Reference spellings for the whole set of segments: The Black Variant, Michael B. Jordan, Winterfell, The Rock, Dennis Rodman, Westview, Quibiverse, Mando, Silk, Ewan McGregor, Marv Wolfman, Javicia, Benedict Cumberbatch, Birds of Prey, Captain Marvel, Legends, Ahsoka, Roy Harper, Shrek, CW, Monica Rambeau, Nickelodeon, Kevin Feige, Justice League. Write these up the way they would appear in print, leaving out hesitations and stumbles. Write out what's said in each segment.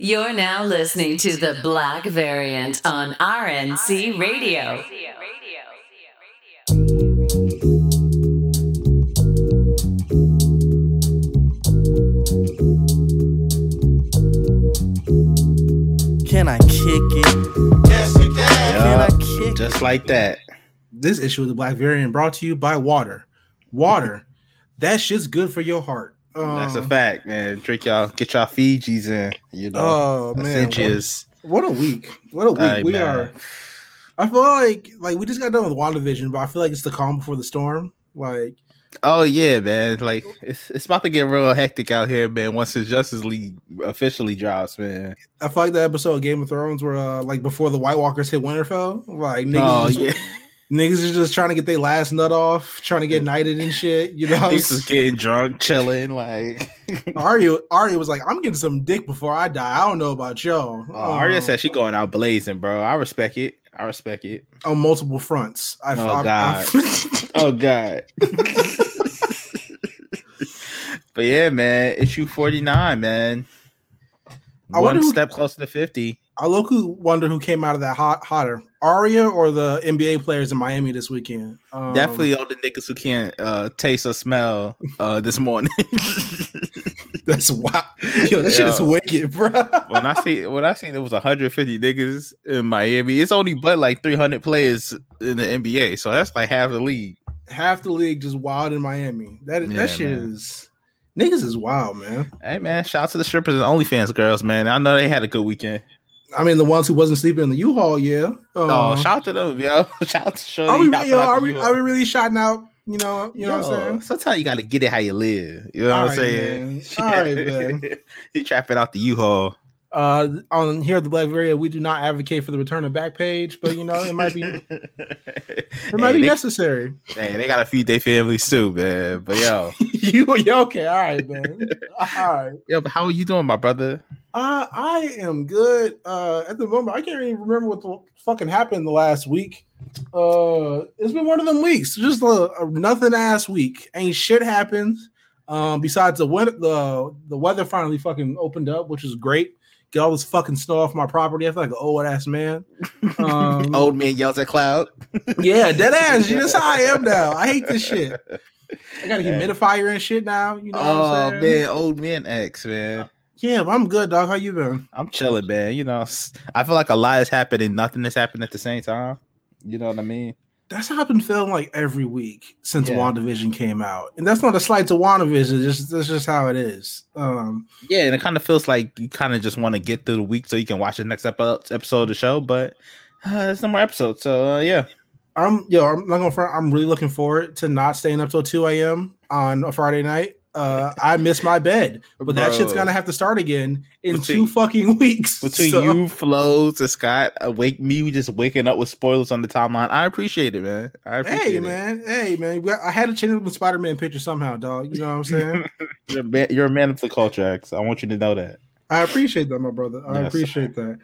You're now listening to The Black Variant on RNC Radio. Can I kick it? Yes, you can. Can I kick it? Just like that. This issue of The Black Variant brought to you by water. Water. That shit's good for your heart. That's a fact, man. Drink y'all, get y'all Fijis in, you know. Oh man, what a week! Right, we man. Are. I feel like we just got done with WandaVision, but I feel like it's the calm before the storm. Like, oh yeah, man. Like it's about to get real hectic out here, man. Once the Justice League officially drops, man. I feel like the episode of Game of Thrones where like before the White Walkers hit Winterfell, like niggas. Oh yeah. Niggas are just trying to get their last nut off, trying to get knighted and shit. You know, niggas is getting drunk, chilling. Like Arya was like, "I'm getting some dick before I die. I don't know about y'all." Arya said she going out blazing, bro. I respect it on multiple fronts. Oh god. But yeah, man, issue 49, man. One step closer to 50. I wonder who came out of that hotter, Arya or the NBA players in Miami this weekend. Definitely all the niggas who can't taste or smell this morning. That's wild. Yo, that shit is wicked, bro. when I seen it was 150 niggas in Miami, it's only but like 300 players in the NBA, so that's like half the league. Half the league just wild in Miami. Niggas is wild, man. Hey, man, shout out to the strippers and OnlyFans girls, man. I know they had a good weekend. I mean, the ones who wasn't sleeping in the U-Haul, yeah. Shout out to them, yo. Shout out to Shorty. Are we really shouting out, you know what I'm saying? Sometimes you got to get it how you live. You know all what I'm saying? Yeah. All right, man. He trapping out the U-Haul. On here at the Black Variant, we do not advocate for the return of Backpage, but, you know, it might be necessary. Man, they got to feed their families too, man. But, yo. you okay? All right, man. All right. Yo, but how are you doing, my brother? I am good. At the moment, I can't even remember what the fucking happened the last week. It's been one of them weeks. Just a nothing ass week. Ain't shit happens. Besides the weather finally fucking opened up, which is great. Get all this fucking snow off my property. I feel like an old ass man. Old man yells at cloud. Yeah, dead ass. That's how I am now. I hate this shit. I got a humidifier and shit now. You know what I'm saying? Man, old man X, man. Yeah, but I'm good, dog. How you been? I'm chilling, man. You know, I feel like a lot is happening. Nothing has happened at the same time. You know what I mean? That's how I've been feeling like every week since WandaVision came out. And that's not a slight to WandaVision. That's just how it is. Yeah, and it kind of feels like you kind of just want to get through the week so you can watch the next episode of the show. But there's no more episodes. So, yeah. I'm not going to front. I'm really looking forward to not staying up till 2 a.m. on a Friday night. I miss my bed. But that shit's going to have to start again in two fucking weeks. Between you, Flo, to Scott, just waking up with spoilers on the timeline. I appreciate it, man. Hey, man. I had to change up the Spider-Man picture somehow, dog. You know what I'm saying? You're a man of the culture, X. I want you to know that. I appreciate that, my brother. I appreciate that.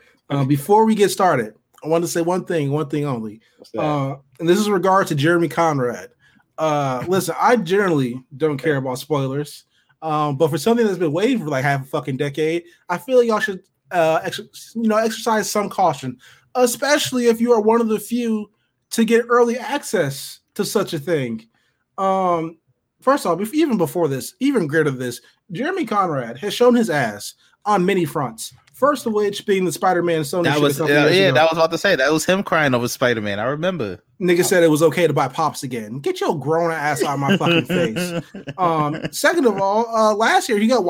Before we get started, I want to say one thing only. And this is in regard to Jeremy Conrad. Listen, I generally don't care about spoilers, but for something that's been waiting for like half a fucking decade, I feel like y'all should exercise some caution, especially if you are one of the few to get early access to such a thing. First off, even greater than this, Jeremy Conrad has shown his ass on many fronts. First of which being the Spider-Man Sony shit a couple years ago. That was about to say. That was him crying over Spider-Man. I remember. Nigga said it was okay to buy Pops again. Get your grown ass out of my fucking face. Second of all, last year he got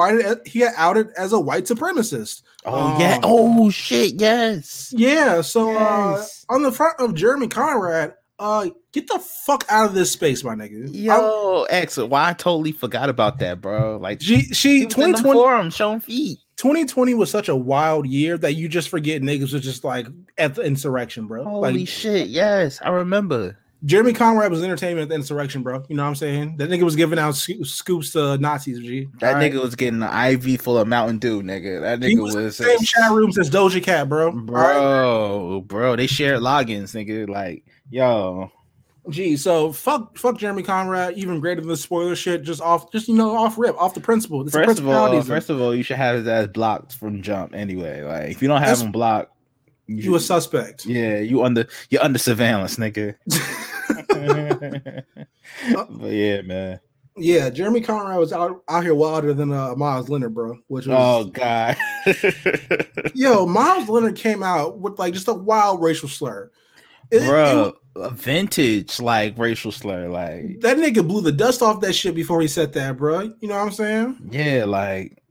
outed as a white supremacist. Oh yeah. Oh shit. Yes. Yeah. So yes. On the front of Jeremy Conrad, get the fuck out of this space, my nigga. Yo, X. Why I totally forgot about that, bro. Like she 2020 forum showing feet. 2020 was such a wild year that you just forget niggas was just like at the insurrection, bro. Holy shit, yes, I remember. Jeremy Conrad was entertainment at the insurrection, bro. You know what I'm saying? That nigga was giving out scoops to Nazis, G. That nigga was getting an IV full of Mountain Dew, nigga. That nigga was in the same chat rooms as Doja Cat, bro. They shared logins, nigga. Like, yo. Gee, so fuck Jeremy Conrad, even greater than the spoiler shit, off the principle. It's first of all, you should have his ass blocked from jump anyway. Like, if you don't have him blocked, you a suspect. Yeah, you're under surveillance, nigga. But yeah, man. Yeah, Jeremy Conrad was out here wilder than Miles Leonard, bro. Which was, oh god. Yo, Miles Leonard came out with like just a wild racial slur. A vintage like racial slur, like that nigga blew the dust off that shit before he said that, bro. You know what I'm saying? Yeah, like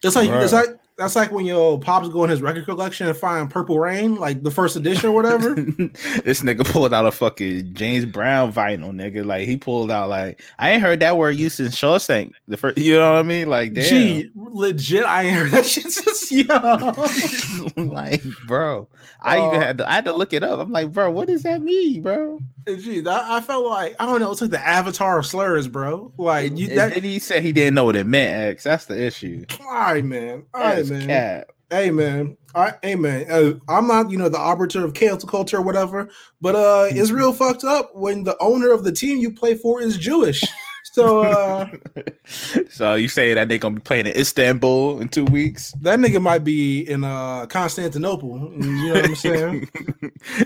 that's like when your pops go in his record collection and find Purple Rain, like the first edition or whatever. This nigga pulled out a fucking James Brown vinyl, nigga. Like he pulled out like I ain't heard that word used in Shawshank. The first, you know what I mean? Like damn, gee, legit, I ain't heard that shit since yo. Like bro, I had to look it up. I'm like bro, what does that mean, bro? Geez, I felt like I don't know. It's like the Avatar of slurs, bro. Like and he said he didn't know what it meant. X, that's the issue. All right, man. Hey, man. All right, hey, man. I'm not, the arbiter of cancel culture or whatever, but it's real fucked up when the owner of the team you play for is Jewish. So, so you say that they gonna be playing in Istanbul in 2 weeks? That nigga might be in Constantinople. You know what I'm saying?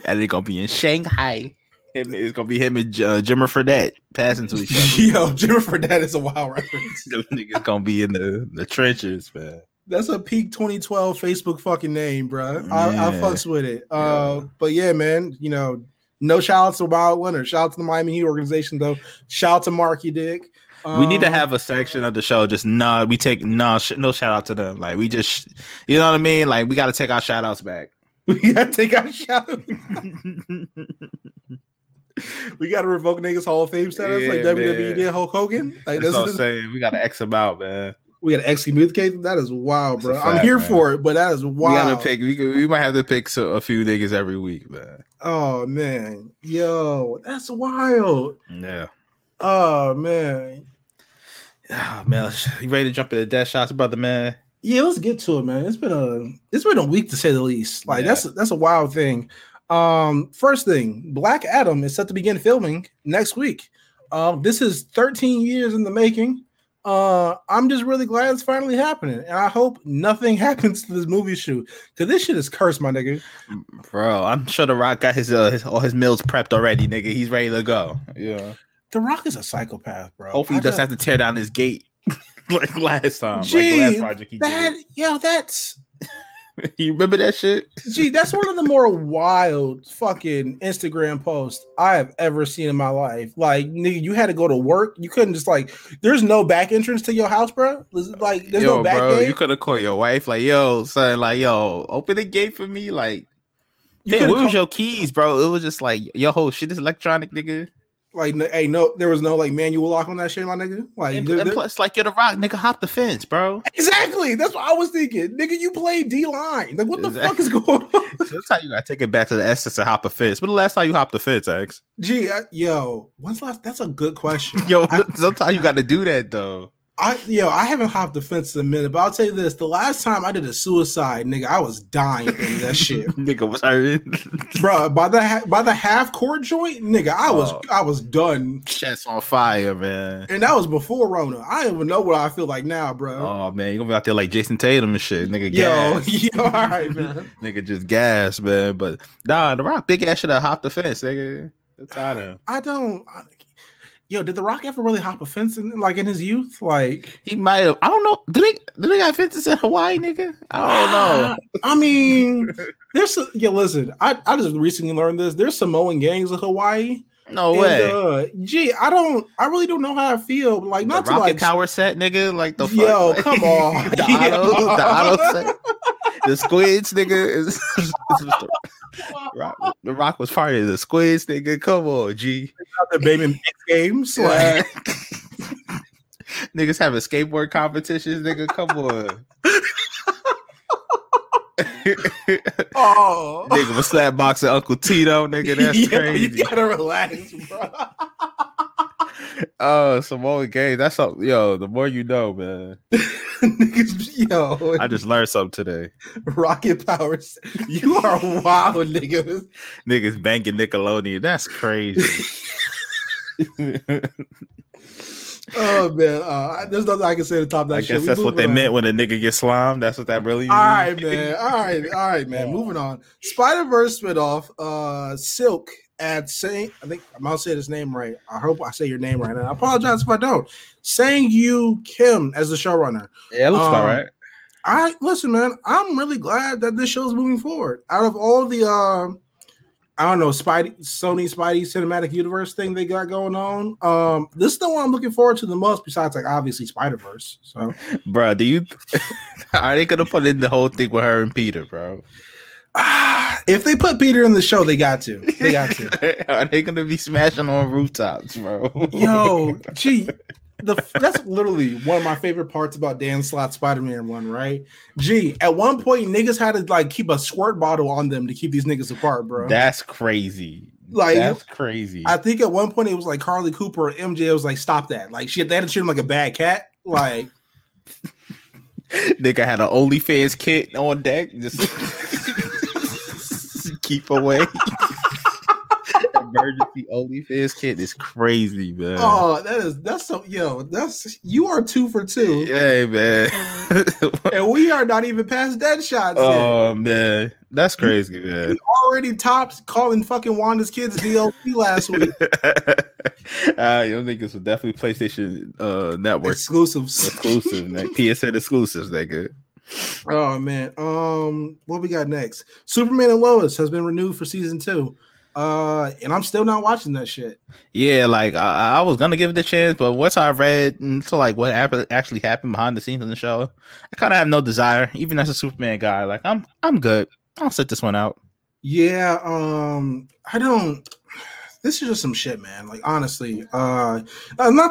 And they gonna be in Shanghai. It's gonna be him and Jimmer Fredette passing to each other. Yo, Jimmer Fredette is a wild reference. Those niggas gonna be in the trenches, man. That's a peak 2012 Facebook fucking name, bro. Yeah. I fucks with it. Yeah. But yeah, man, no shout out to Wild Leonard. Shout out to the Miami Heat organization, though. Shout out to Marky Dick. We need to have a section of the show just no shout out to them. Like we just, you know what I mean? Like we got to take our shout outs back. We got to take our shout outs. We gotta revoke niggas Hall of Fame status, like WWE did Hulk Hogan. Like that's what I'm saying. We gotta X them out, man. We gotta excommunicate. That is wild, bro. I'm here for it, but that is wild. We gotta pick. We might have to pick a few niggas every week, man. Oh man, yo, that's wild. Yeah. Oh man. Oh man, you ready to jump into dead shots, brother, man? Yeah, let's get to it, man. It's been a week to say the least. Like that's a wild thing. First thing, Black Adam is set to begin filming next week. This is 13 years in the making. I'm just really glad it's finally happening, and I hope nothing happens to this movie shoot because this shit is cursed, my nigga. Bro, I'm sure The Rock got all his meals prepped already, nigga. He's ready to go. Yeah, The Rock is a psychopath, bro. Hopefully, he doesn't have to tear down his gate like last time. Gee, like the last project he did. Yeah, that's. You remember that shit? Gee, that's one of the more wild fucking Instagram posts I have ever seen in my life. Like, nigga, you had to go to work. You couldn't just like. There's no back entrance to your house, bro. Like, there's no back gate. You could have called your wife, like, yo, son, like, yo, open the gate for me. Like, man, where was your keys, bro? It was just like, yo, whole shit is electronic, nigga. Like, hey, no, there was no like manual lock on that shit, my nigga. Like, and plus, like, you're The Rock, nigga, hop the fence, bro. Exactly, that's what I was thinking, nigga. You play D-line, like, what the fuck is going on? So that's how you gotta take it back to the essence of hop a fence. But the last time you hopped the fence, X? Gee, when's last? That's a good question. Yo, sometimes you gotta do that though. I haven't hopped the fence in a minute, but I'll tell you this: the last time I did a suicide, nigga, I was dying in that shit. Nigga was hurting, bro. By the half court joint, nigga, I was done. Chest on fire, man. And that was before Rona. I don't even know what I feel like now, bro. Oh man, you gonna be out there like Jason Tatum and shit, nigga. Yo, all right, man. Nigga, just gas, man. But nah, The Rock, big ass should have hopped the fence, nigga. That's out of. Yo, did The Rock ever really hop a fence in, like in his youth? Like he might have. I don't know. Do they got fences in Hawaii, nigga? I don't know. I mean, listen. I just recently learned this. There's Samoan gangs in Hawaii. No way. Gee, I really don't know how I feel. Like not the to like power set, nigga. Like the fuck, yo, like, come on. The auto set. The squids, nigga. The Rock was part of the squids, nigga. Come on, G. The baby games, like niggas having skateboard competitions, nigga. Come on. Oh, nigga was slap boxing Uncle Tito, nigga. That's crazy. You gotta relax, bro. Oh, Samoan game. That's all. Yo, the more you know, man. Yo, I just learned something today. Rocket powers. You are wild, niggas. Niggas banking Nickelodeon. That's crazy. Oh man, there's nothing I can say to top that. I guess that's what they meant when a nigga gets slimed. That's what that really. All right, man. All right, man. Moving on. Spider-Verse split off. Silk at saying, I think I'm gonna say this name right. I hope I say your name right, and I apologize if I don't. Sang-Yu Kim as the showrunner. Yeah, it looks about right. Listen, man. I'm really glad that this show's moving forward. Out of all the, I don't know, Sony Spidey cinematic universe thing they got going on. This is the one I'm looking forward to the most, besides like obviously Spider-Verse. So, bro, are they gonna put in the whole thing with her and Peter, bro? If they put Peter in the show, they got to. They got to. Are they gonna be smashing on rooftops, bro? Yo, gee. That's literally one of my favorite parts about Dan Slott's Spider-Man one, right? Gee, at one point, niggas had to like keep a squirt bottle on them to keep these niggas apart, bro. That's crazy. Like, that's crazy. I think at one point it was like Carly Cooper or MJ was like, stop that. Like, shit, they had to treat him like a bad cat. Like, nigga had an OnlyFans kit on deck. Just keep away. Emergency OnlyFans kid is crazy, man. Oh, that's you are 2 for 2. Hey, man. And we are not even past dead shots. Oh, yet. Man. That's crazy, man. We already topped calling fucking Wanda's kids DLC last week. Your niggas will definitely PlayStation Network exclusives. PSN exclusives, nigga. Oh, man. What we got next? Superman and Lois has been renewed for season 2. And I'm still not watching that shit. Yeah, like I was gonna give it a chance, but once I read into like what actually happened behind the scenes in the show, I kind of have no desire. Even as a Superman guy, like I'm good. I'll sit this one out. Yeah, I don't. This is just some shit, man. Like honestly, not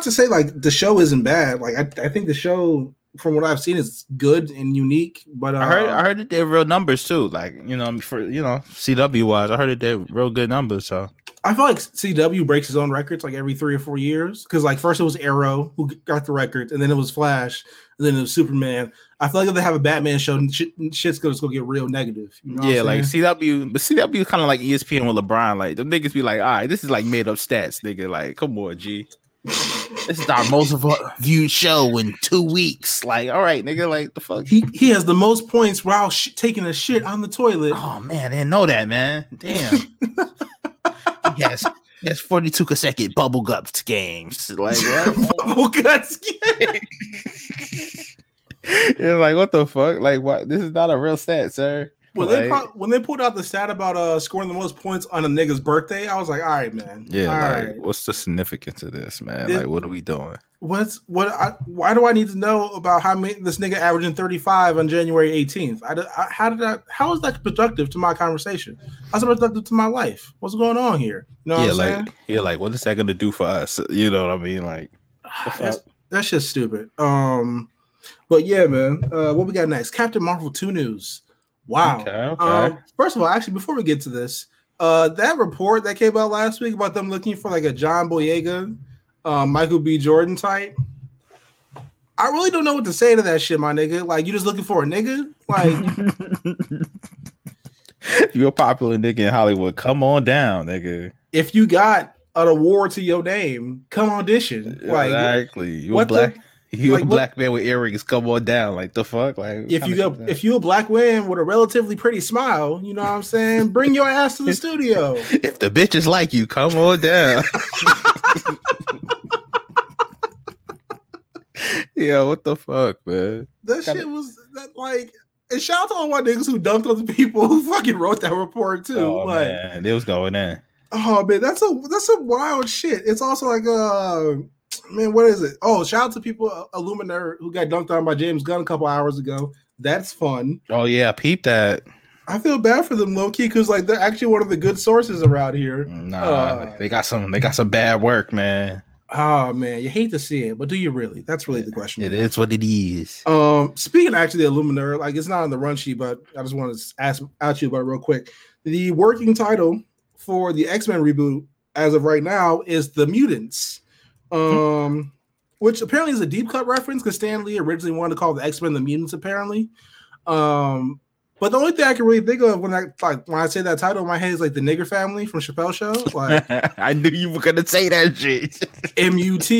to say like the show isn't bad. Like I think the show, from what I've seen, is good and unique, but I heard it did real numbers too. Like, you know, for, you know, CW wise, I heard it did real good numbers. So I feel like CW breaks his own records like every 3 or 4 years, because like first it was Arrow who got the records, and then it was Flash, and then it was Superman. I feel like if they have a Batman show, shit's gonna get real negative. You know, yeah, like CW, but CW kind of like ESPN with LeBron. Like the niggas be like, all right, this is like made up stats, nigga. Like, come on, G. This is our most viewed show in 2 weeks. Like, all right, nigga, like the fuck. He has the most points while taking a shit on the toilet. Oh man, I didn't know that, man. Damn. He has 42 consecutive bubble guts games. Like what? Bubble guts games. It's like what the fuck? Like what? This is not a real stat, sir. When they pulled out the stat about scoring the most points on a nigga's birthday, I was like, all right, man. Yeah, like, right. What's the significance of this, man? Like, what are we doing? Why do I need to know about how many this nigga averaging 35 on January 18th? How is that productive to my conversation? How's it productive to my life? What's going on here? You know what I'm saying? Yeah, like, what is that going to do for us? You know what I mean? Like, that's just stupid. But yeah, man. What we got next? Captain Marvel 2 news. Wow. Okay. First of all, actually, before we get to this, that report that came out last week about them looking for like a John Boyega, Michael B. Jordan type, I really don't know what to say to that shit, my nigga. Like, you just looking for a nigga? Like, you're a popular nigga in Hollywood. Come on down, nigga. If you got an award to your name, come audition. Like, exactly. You're black. You a black man with earrings, come on down. Like the fuck? Like if you a black man with a relatively pretty smile, you know what I'm saying? Bring your ass to the studio. If the bitches like you, come on down. Yeah, what the fuck, man? And shout out to all my niggas who dunked on the people who fucking wrote that report too. Oh, like, man, it was going in. Oh man, that's a wild shit. It's also like man, what is it? Oh, shout out to people, Illuminar, who got dunked on by James Gunn a couple hours ago. That's fun. Oh, yeah, peep that. I feel bad for them, low-key, because like they're actually one of the good sources around here. Nah, they got some bad work, man. Oh, man, you hate to see it, but do you really? That's really the question. It is what it is. Speaking of actually the Illuminar, like it's not on the run sheet, but I just want to ask you about it real quick. The working title for the X-Men reboot, as of right now, is The Mutants. Which apparently is a deep cut reference because Stan Lee originally wanted to call the X-Men the Mutants, apparently. But the only thing I can really think of when I say that title in my head is like the Nigger Family from Chappelle's Show. Like I knew you were gonna say that shit. MUTANTS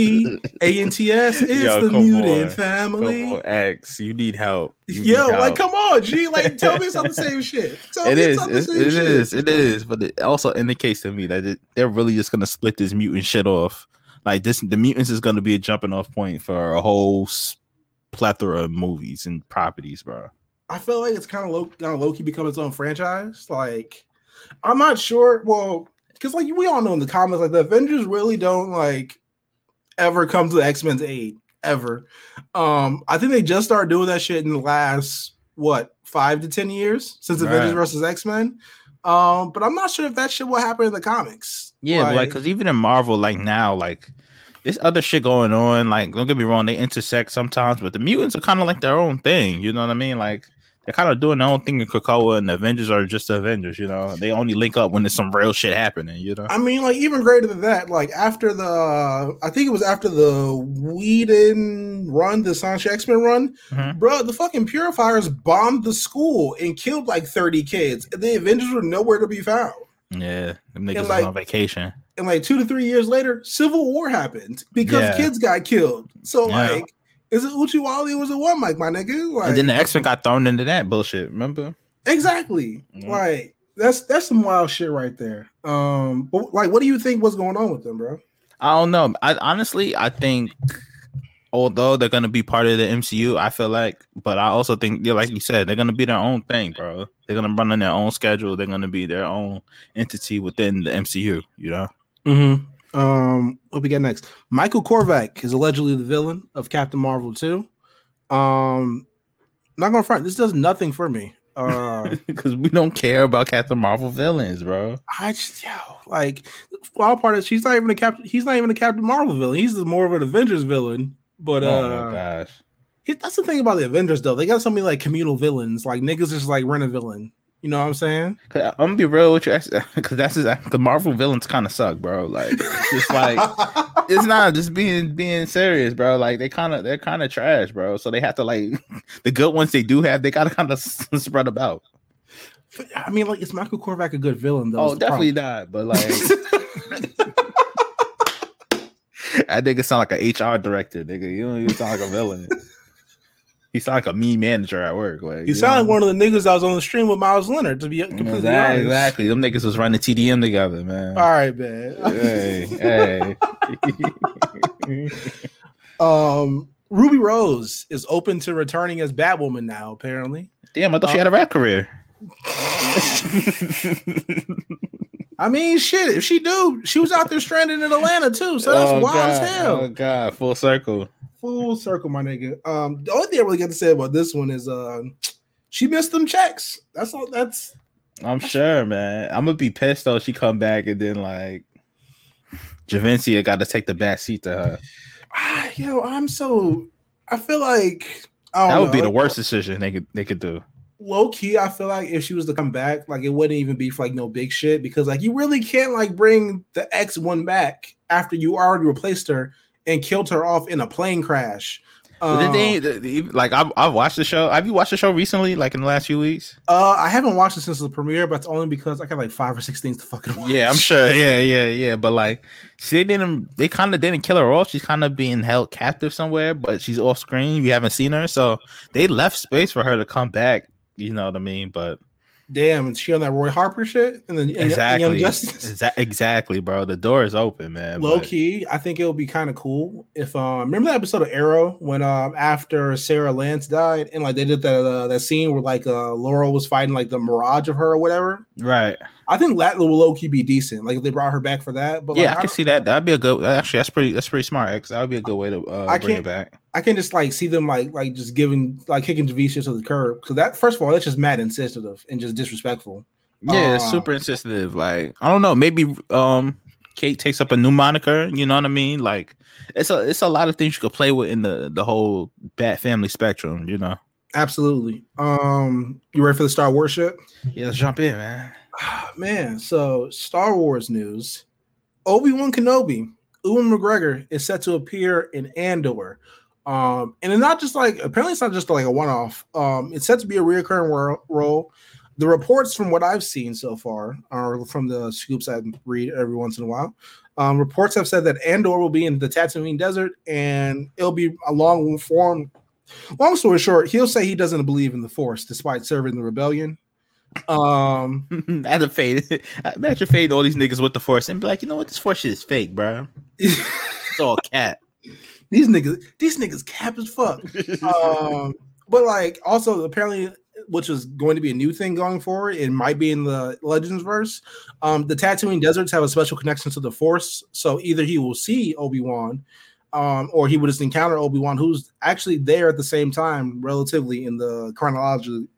is the mutant family. Come on, X, you need help. Come on, G. Like, tell me it's not the same shit. It is. But it also indicates to me that they're really just gonna split this mutant shit off. Like this, the mutants is gonna be a jumping off point for a whole plethora of movies and properties, bro. I feel like it's kind of low-key become its own franchise. Like, I'm not sure. Well, because like we all know in the comics, like the Avengers really don't like ever come to the X-Men's aid ever. I think they just started doing that shit in the last 5 to 10 years since Avengers versus X-Men. But I'm not sure if that shit will happen in the comics. Yeah, like because even in Marvel, like now, like there's other shit going on. Like, don't get me wrong, they intersect sometimes, but the mutants are kind of like their own thing. You know what I mean? Like. They're kind of doing their own thing in Krakoa, and the Avengers are just the Avengers, you know? They only link up when there's some real shit happening, you know? I mean, like, even greater than that, like, after the Whedon run, the Sanchi X-Men run, bro, the fucking Purifiers bombed the school and killed, like, 30 kids, and the Avengers were nowhere to be found. Yeah, them niggas was on vacation. And, like, 2 to 3 years later, Civil War happened because kids got killed. So, like... Is it Uchiwali or was it One Mike, my nigga? Like, and then the X-Men got thrown into that bullshit, remember? Exactly. Mm-hmm. Like, that's some wild shit right there. But like, what do you think was going on with them, bro? I don't know. I honestly think although they're gonna be part of the MCU, I feel like, but I also think, like you said, they're gonna be their own thing, bro. They're gonna run on their own schedule, they're gonna be their own entity within the MCU, you know? Mm-hmm. What we got next? Michael Korvac is allegedly the villain of Captain Marvel 2. Not gonna front, this does nothing for me. Because we don't care about Captain Marvel villains, bro. She's not even a captain. He's not even a Captain Marvel villain. He's more of an Avengers villain. But oh my gosh, that's the thing about the Avengers though. They got so many like communal villains. Like niggas just like rent a villain. You know what I'm saying? I'm gonna be real with you, because that's just, the Marvel villains kind of suck, bro. Like, it's just like it's not just being serious, bro. Like they're kind of trash, bro. So they have to like the good ones they do have, they gotta kind of spread about. I mean, like, is Michael Korvac a good villain though? Oh, definitely not. But like, I think it sound like an HR director, nigga. You don't even sound like a villain. He sound like a mean manager at work. Like, he sound like one of the niggas that was on the stream with Miles Leonard, to be completely honest. Exactly. Them niggas was running TDM together, man. All right, man. Hey. Ruby Rose is open to returning as Batwoman now, apparently. Damn, I thought she had a rap career. I mean, shit, if she do, she was out there stranded in Atlanta, too, so that's wild as hell. Oh, God. Full circle. Full circle, my nigga. The only thing I really got to say about this one is she missed them checks. That's all. I'm sure, man. I'm gonna be pissed though. She come back and then like Javencia got to take the back seat to her. I feel like that would be the worst decision they could do. Low key, I feel like if she was to come back, like it wouldn't even be for like no big shit because like you really can't like bring the X1 back after you already replaced her. And killed her off in a plane crash. I've watched the show. Have you watched the show recently? Like in the last few weeks? I haven't watched it since the premiere, but it's only because I got like 5 or 6 things to fucking watch. Yeah, I'm sure. Yeah. But like, they kind of didn't kill her off. She's kind of being held captive somewhere, but she's off screen. You haven't seen her, so they left space for her to come back. You know what I mean? But damn, is she on that Roy Harper shit? And then exactly, Young Justice? Exactly, bro. The door is open, man. Low key, I think it would be kind of cool if remember that episode of Arrow when after Sarah Lance died and like they did that scene where like Laurel was fighting like the mirage of her or whatever. Right. I think that will low key be decent. Like if they brought her back for that, but yeah, like, I can see that. That'd be a good. Actually, that's pretty smart. Because that would be a good way to bring it back. I can just like see them like just giving like kicking Javicia to the curb because that first of all that's just mad insensitive and just disrespectful. Yeah, super insensitive. Like I don't know, maybe Kate takes up a new moniker. You know what I mean? Like it's a lot of things you could play with in the whole Bat family spectrum. You know, absolutely. You ready for the Star Wars shit? Yeah, let's jump in, man. Man, so Star Wars news. Obi Wan Kenobi, Ewan McGregor is set to appear in Andor. And it's not just like, apparently it's not just like a one-off. It's said to be a reoccurring role. The reports from what I've seen so far, or from the scoops I read every once in a while, reports have said that Andor will be in the Tatooine desert, and it'll be a long form. Long story short, he'll say he doesn't believe in the Force despite serving the rebellion. That'll fade. Imagine fade all these niggas with the Force and be like, you know what, this Force shit is fake, bro. It's all cap. These niggas cap as fuck. But like, also apparently, which is going to be a new thing going forward, it might be in the Legends verse. The Tatooine deserts have a special connection to the Force, so either he will see Obi-Wan, or he would just encounter Obi-Wan, who's actually there at the same time, relatively, in the chronology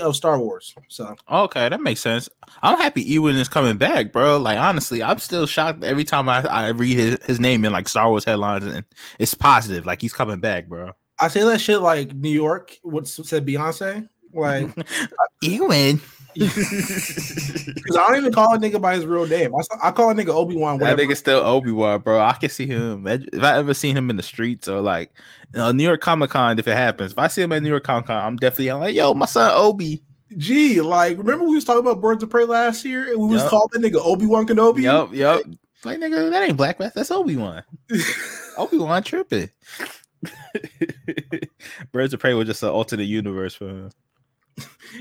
of Star Wars. So okay, that makes sense. I'm happy Ewan is coming back, bro. Like honestly, I'm still shocked every time I read his name in like Star Wars headlines, and it's positive. Like he's coming back, bro. I say that shit like New York, what said Beyonce? Like Ewan. Because I don't even call a nigga by his real name. I call a nigga Obi-Wan. That nigga's still Obi-Wan, bro. I can see him. If I ever seen him in the streets or like New York Comic-Con, if it happens, if I see him at New York Comic-Con, I'm definitely like, yo, my son Obi. Gee, like, remember we was talking about Birds of Prey last year and we was calling that nigga Obi-Wan Kenobi? Yep. Like, nigga, that ain't Black Mass. That's Obi-Wan. Obi-Wan tripping. Birds of Prey was just an alternate universe for him.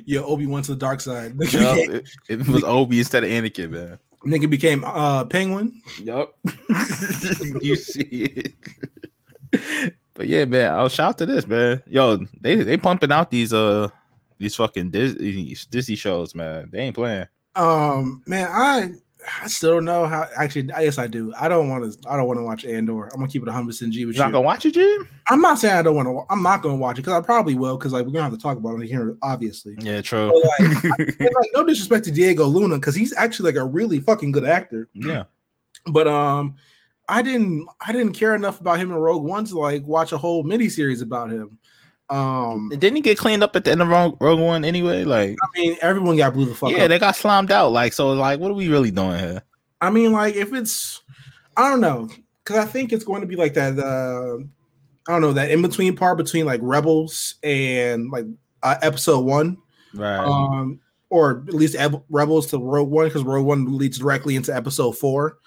Yeah, Obi went to the dark side. Yup, it was Obi instead of Anakin, man. Nigga became Penguin. Yup. You see it. But yeah, man, I'll shout to this, man. Yo, they pumping out these fucking Disney shows, man. They ain't playing. Man, I still don't know how. Actually, yes, I do. I don't want to watch Andor. I'm gonna keep it 100% G with you. Not gonna watch it, Jim? I'm not saying I don't want to. I'm not gonna watch it because I probably will. Because like we're gonna have to talk about it here, obviously. Yeah, true. But, like, no disrespect to Diego Luna because he's actually like a really fucking good actor. Yeah. But I didn't care enough about him in Rogue One to like watch a whole miniseries about him. Didn't he get cleaned up at the end of Rogue One anyway? Like, I mean, everyone got blew the fuck up. Yeah, they got slimed out. Like, so, like, what are we really doing here? I mean, like, if it's, I don't know, because I think it's going to be like that. I don't know, that in between part between like Rebels and like Episode One, right? Or at least Rebels to Rogue One, because Rogue One leads directly into Episode Four.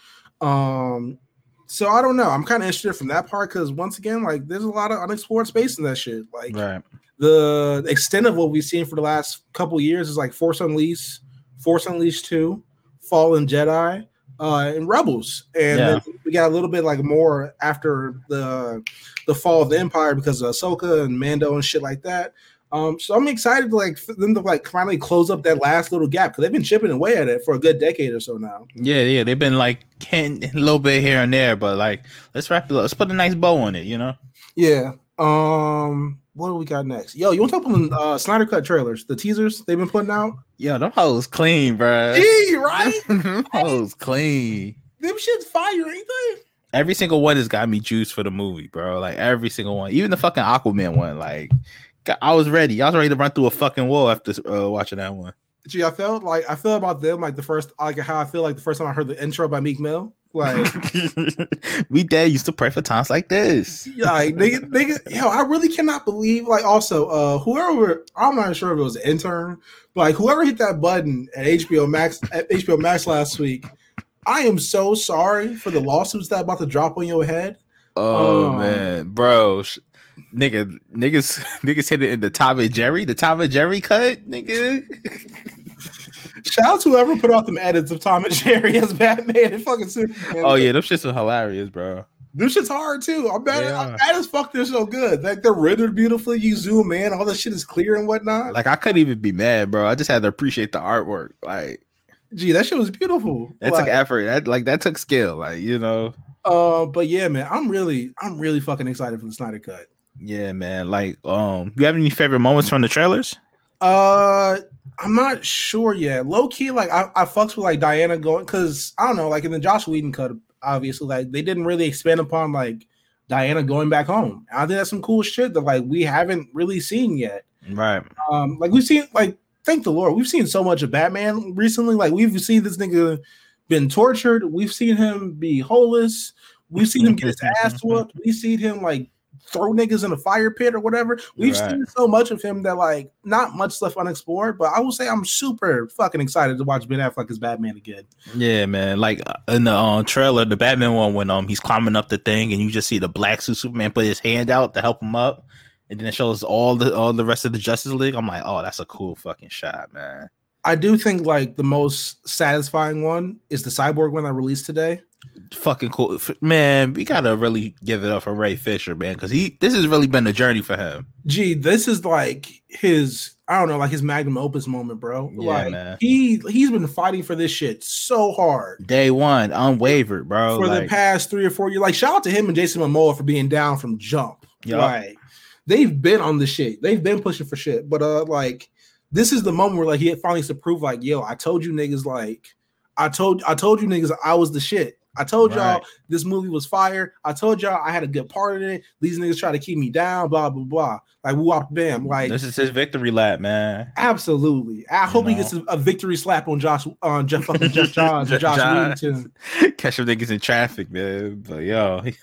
So I don't know. I'm kind of interested from that part because once again, like there's a lot of unexplored space in that shit. Like right. The extent of what we've seen for the last couple years is like Force Unleashed 2, Fallen Jedi, and Rebels. And then we got a little bit like more after the fall of the Empire because of Ahsoka and Mando and shit like that. So I'm excited like for them to like finally close up that last little gap because they've been chipping away at it for a good decade or so now. Yeah, they've been like hitting a little bit here and there, but like let's wrap it up. Let's put a nice bow on it, you know? Yeah. What do we got next? Yo, you want to talk about Snyder Cut trailers? The teasers they've been putting out? Yeah, them hoes clean, bro. Gee, right? Them hoes clean. Them shit's fire, ain't they? Every single one has got me juiced for the movie, bro. Like every single one, even the fucking Aquaman one, like. I was ready. I was ready to run through a fucking wall after watching that one. Gee, I feel about them like the first, like how I feel like the first time I heard the intro by Meek Mill. Like we dad used to pray for times like this. Like nigga, yo, I really cannot believe. Like also, whoever, I'm not sure if it was an intern, but like whoever hit that button at HBO Max last week. I am so sorry for the lawsuits that are about to drop on your head. Oh man, bro. Niggas hit it in the Tom and Jerry cut, nigga. Shout out to whoever put out them edits of Tom and Jerry as Batman and fucking Superman. Oh yeah, them shits are hilarious, bro. Them shit's hard too. I'm bad, yeah. I'm bad as fuck. They're so good. Like they're rendered beautifully. You zoom in, all that shit is clear and whatnot. Like I couldn't even be mad, bro. I just had to appreciate the artwork. Like, gee, that shit was beautiful. That took effort. That took skill. Like you know. But yeah, man, I'm really fucking excited for the Snyder Cut. Yeah, man. Like, you have any favorite moments from the trailers? I'm not sure yet. Low key, like I fucks with like Diana going because I don't know, like in the Joss Whedon cut, obviously, like they didn't really expand upon like Diana going back home. I think that's some cool shit that like we haven't really seen yet. Right. Like we've seen like thank the Lord, we've seen so much of Batman recently. Like we've seen this nigga been tortured, we've seen him be holeless. We've seen him get his ass whooped. We've seen him like throw niggas in a fire pit or whatever. We've seen so much of him that like not much left unexplored. But I will say I'm super fucking excited to watch Ben Affleck as Batman again. Yeah, man. Like in the trailer, the Batman one, when he's climbing up the thing and you just see the black suit Superman put his hand out to help him up, and then it shows all the rest of the Justice League. I'm like, oh, that's a cool fucking shot, man. I do think like the most satisfying one is the Cyborg one I released today. Fucking cool, man. We gotta really give it up for Ray Fisher, man, because this has really been a journey for him. Gee, this is like his, I don't know, like his magnum opus moment, bro. Yeah, like man. He's been fighting for this shit so hard. Day one, unwavered, bro. For the past 3 or 4 years. Like, shout out to him and Jason Momoa for being down from jump. Yep. Like they've been on the shit. They've been pushing for shit. But like this is the moment where like he finally has to prove, like, yo, I told you niggas, like I told you niggas I was the shit. I told y'all this movie was fire. I told y'all I had a good part in it. These niggas try to keep me down, blah, blah, blah. Like, whoop, bam. Like, this is his victory lap, man. Absolutely. I hope he gets a victory slap on Josh Whedon. Catch them niggas in traffic, man.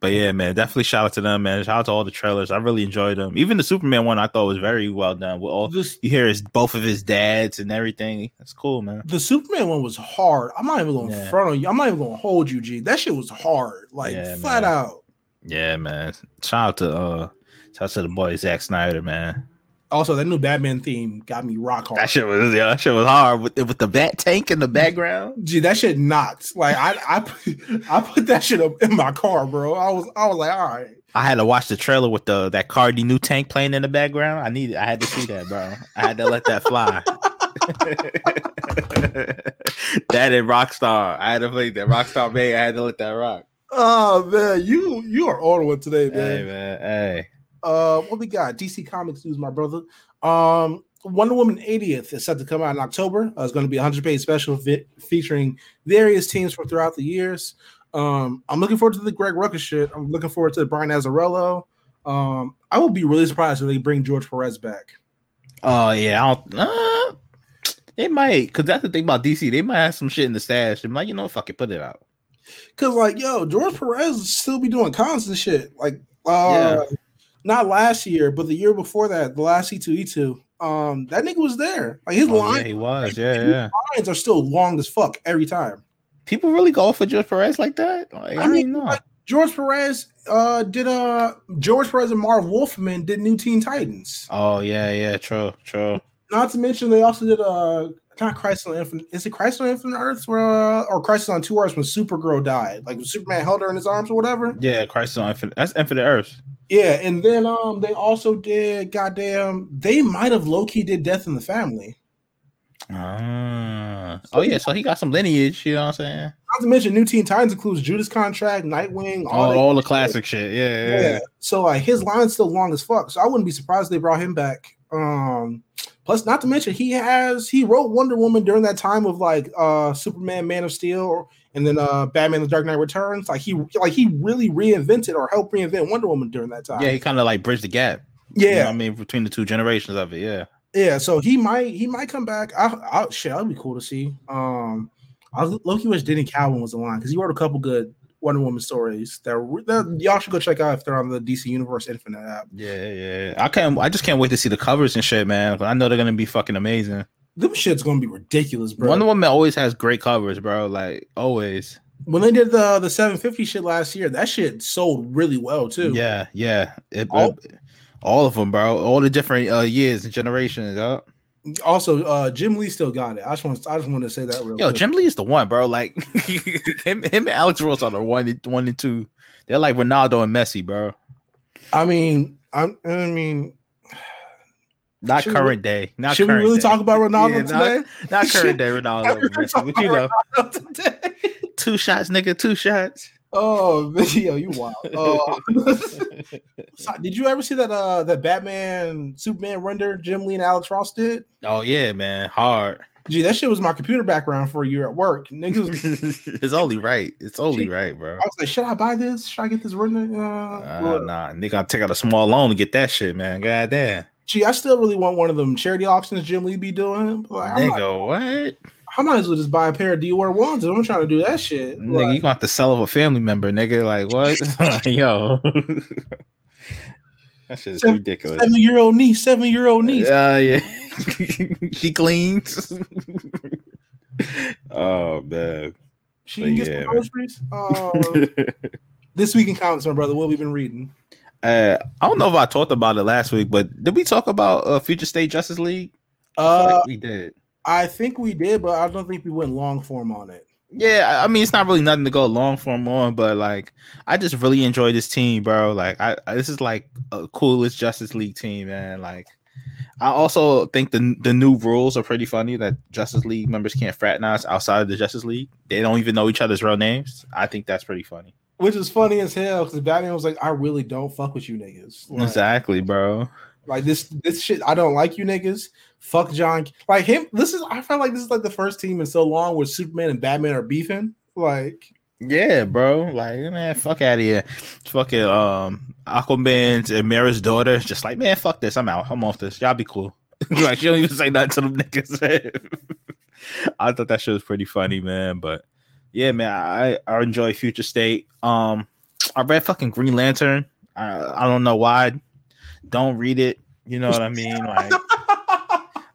But yeah, man, definitely shout out to them, man. Shout out to all the trailers. I really enjoyed them. Even the Superman one I thought was very well done. With all you hear is both of his dads and everything. That's cool, man. The Superman one was hard. I'm not even going to front on you. I'm not even going to hold you, G. That shit was hard. Like, flat out. Yeah, man. Shout out to the boy Zack Snyder, man. Also, that new Batman theme got me rock hard. That shit was hard with the bat tank in the background. Gee, that shit knocked. Like I put that shit up in my car, bro. I was like, all right. I had to watch the trailer with that Cardi new tank playing in the background. I had to see that, bro. I had to let that fly. That and Rockstar. I had to play that Rockstar, man. I had to let that rock. Oh man, you are on one today, man. Hey man, hey. What we got? DC Comics news, my brother. Wonder Woman 80th is set to come out in October. It's going to be a 100-page special featuring various teams from throughout the years. I'm looking forward to the Greg Rucka shit. I'm looking forward to Brian Azzarello. I would be really surprised if they bring George Perez back. Oh yeah, they might, because that's the thing about DC. They might have some shit in the stash. I'm like, you know, fuck it, put it out. Because like, yo, George Perez still be doing cons and shit. Like, yeah. Not last year, but the year before that, the last C2E2, that nigga was there. Like his line, he was, His lines are still long as fuck every time. People really go for George Perez like that? Like, I mean, no. Like George Perez and Marv Wolfman did New Teen Titans. Oh yeah, true. Not to mention they also did not Crisis on Infinite. Is it Crisis on Infinite Earths or Crisis on Two Earths when Supergirl died? Like when Superman held her in his arms or whatever? Yeah, Crisis on Infinite. That's Infinite Earths. Yeah, and then they also did they might have low-key did Death in the Family. So he got some lineage, you know what I'm saying? Not to mention New Teen Titans includes Judas Contract, Nightwing, all the classic shit. Yeah. So like his line's still long as fuck. So I wouldn't be surprised if they brought him back. Plus, not to mention, he wrote Wonder Woman during that time of like Superman, Man of Steel, and then Batman: The Dark Knight Returns. Like he really reinvented or helped reinvent Wonder Woman during that time. Yeah, he kind of like bridged the gap. Yeah, you know what I mean, between the two generations of it. Yeah, yeah. So he might come back. That'd be cool to see. I low-key wish Denny Cowan was alive because he wrote a couple good Wonder Woman stories that y'all should go check out if they're on the DC Universe Infinite app. Yeah. I just can't wait to see the covers and shit, man. I know they're gonna be fucking amazing. Them shit's gonna be ridiculous, bro. Wonder Woman always has great covers, bro. Like always. When they did the 750 shit last year, that shit sold really well too. Yeah. All of them, bro. All the different years and generations. Also, Jim Lee still got it. I just want to say that real quick. Yo, Jim Lee is the one, bro. Like him and Alex Ross are the one and two. They're like Ronaldo and Messi, bro. I mean, not current day. Should we really talk about Ronaldo today? Not current day Ronaldo and Messi. But you know, two shots, nigga. Two shots. Oh, yo, you wild. Did you ever see that Batman Superman render Jim Lee and Alex Ross did? Oh yeah, man, hard. Gee, that shit was my computer background for a year at work. Niggas, it's only right. Bro. I was like, should I buy this? Should I get this render? Nah, nigga, I take out a small loan to get that shit, man. God damn. Gee, I still really want one of them charity options Jim Lee be doing. Like, nigga, what? I might as well just buy a pair of Dior wands. I'm trying to do that shit. Nigga, like, you gonna have to sell of a family member, nigga. Like, what? Yo. That shit's ridiculous. 7-year-old niece, 7-year-old niece. Yeah. She cleans. Oh, man. She can get some groceries. This Week in Comics, my brother. What we've been reading. I don't know if I talked about it last week, but did we talk about Future State Justice League? We did. I think we did, but I don't think we went long form on it. Yeah, I mean, it's not really nothing to go long form on, but like, I just really enjoy this team, bro. Like, I this is like a coolest Justice League team, man. Like, I also think the new rules are pretty funny that Justice League members can't fraternize outside of the Justice League. They don't even know each other's real names. I think that's pretty funny. Which is funny as hell because Batman was like, I really don't fuck with you niggas. Like, exactly, bro. Like this shit, I don't like you niggas. Fuck John. Like him, I felt like this is like the first team in so long where Superman and Batman are beefing. Like, yeah, bro. Like, man, fuck out of here. Fucking Aquaman's and Mara's daughter is just like, man, fuck this. I'm out. I'm off this. Y'all be cool. Like, she don't even say nothing to them niggas. I thought that shit was pretty funny, man, but yeah, man, I enjoy Future State. I read fucking Green Lantern. I don't know why. Don't read it. You know what I mean? Like,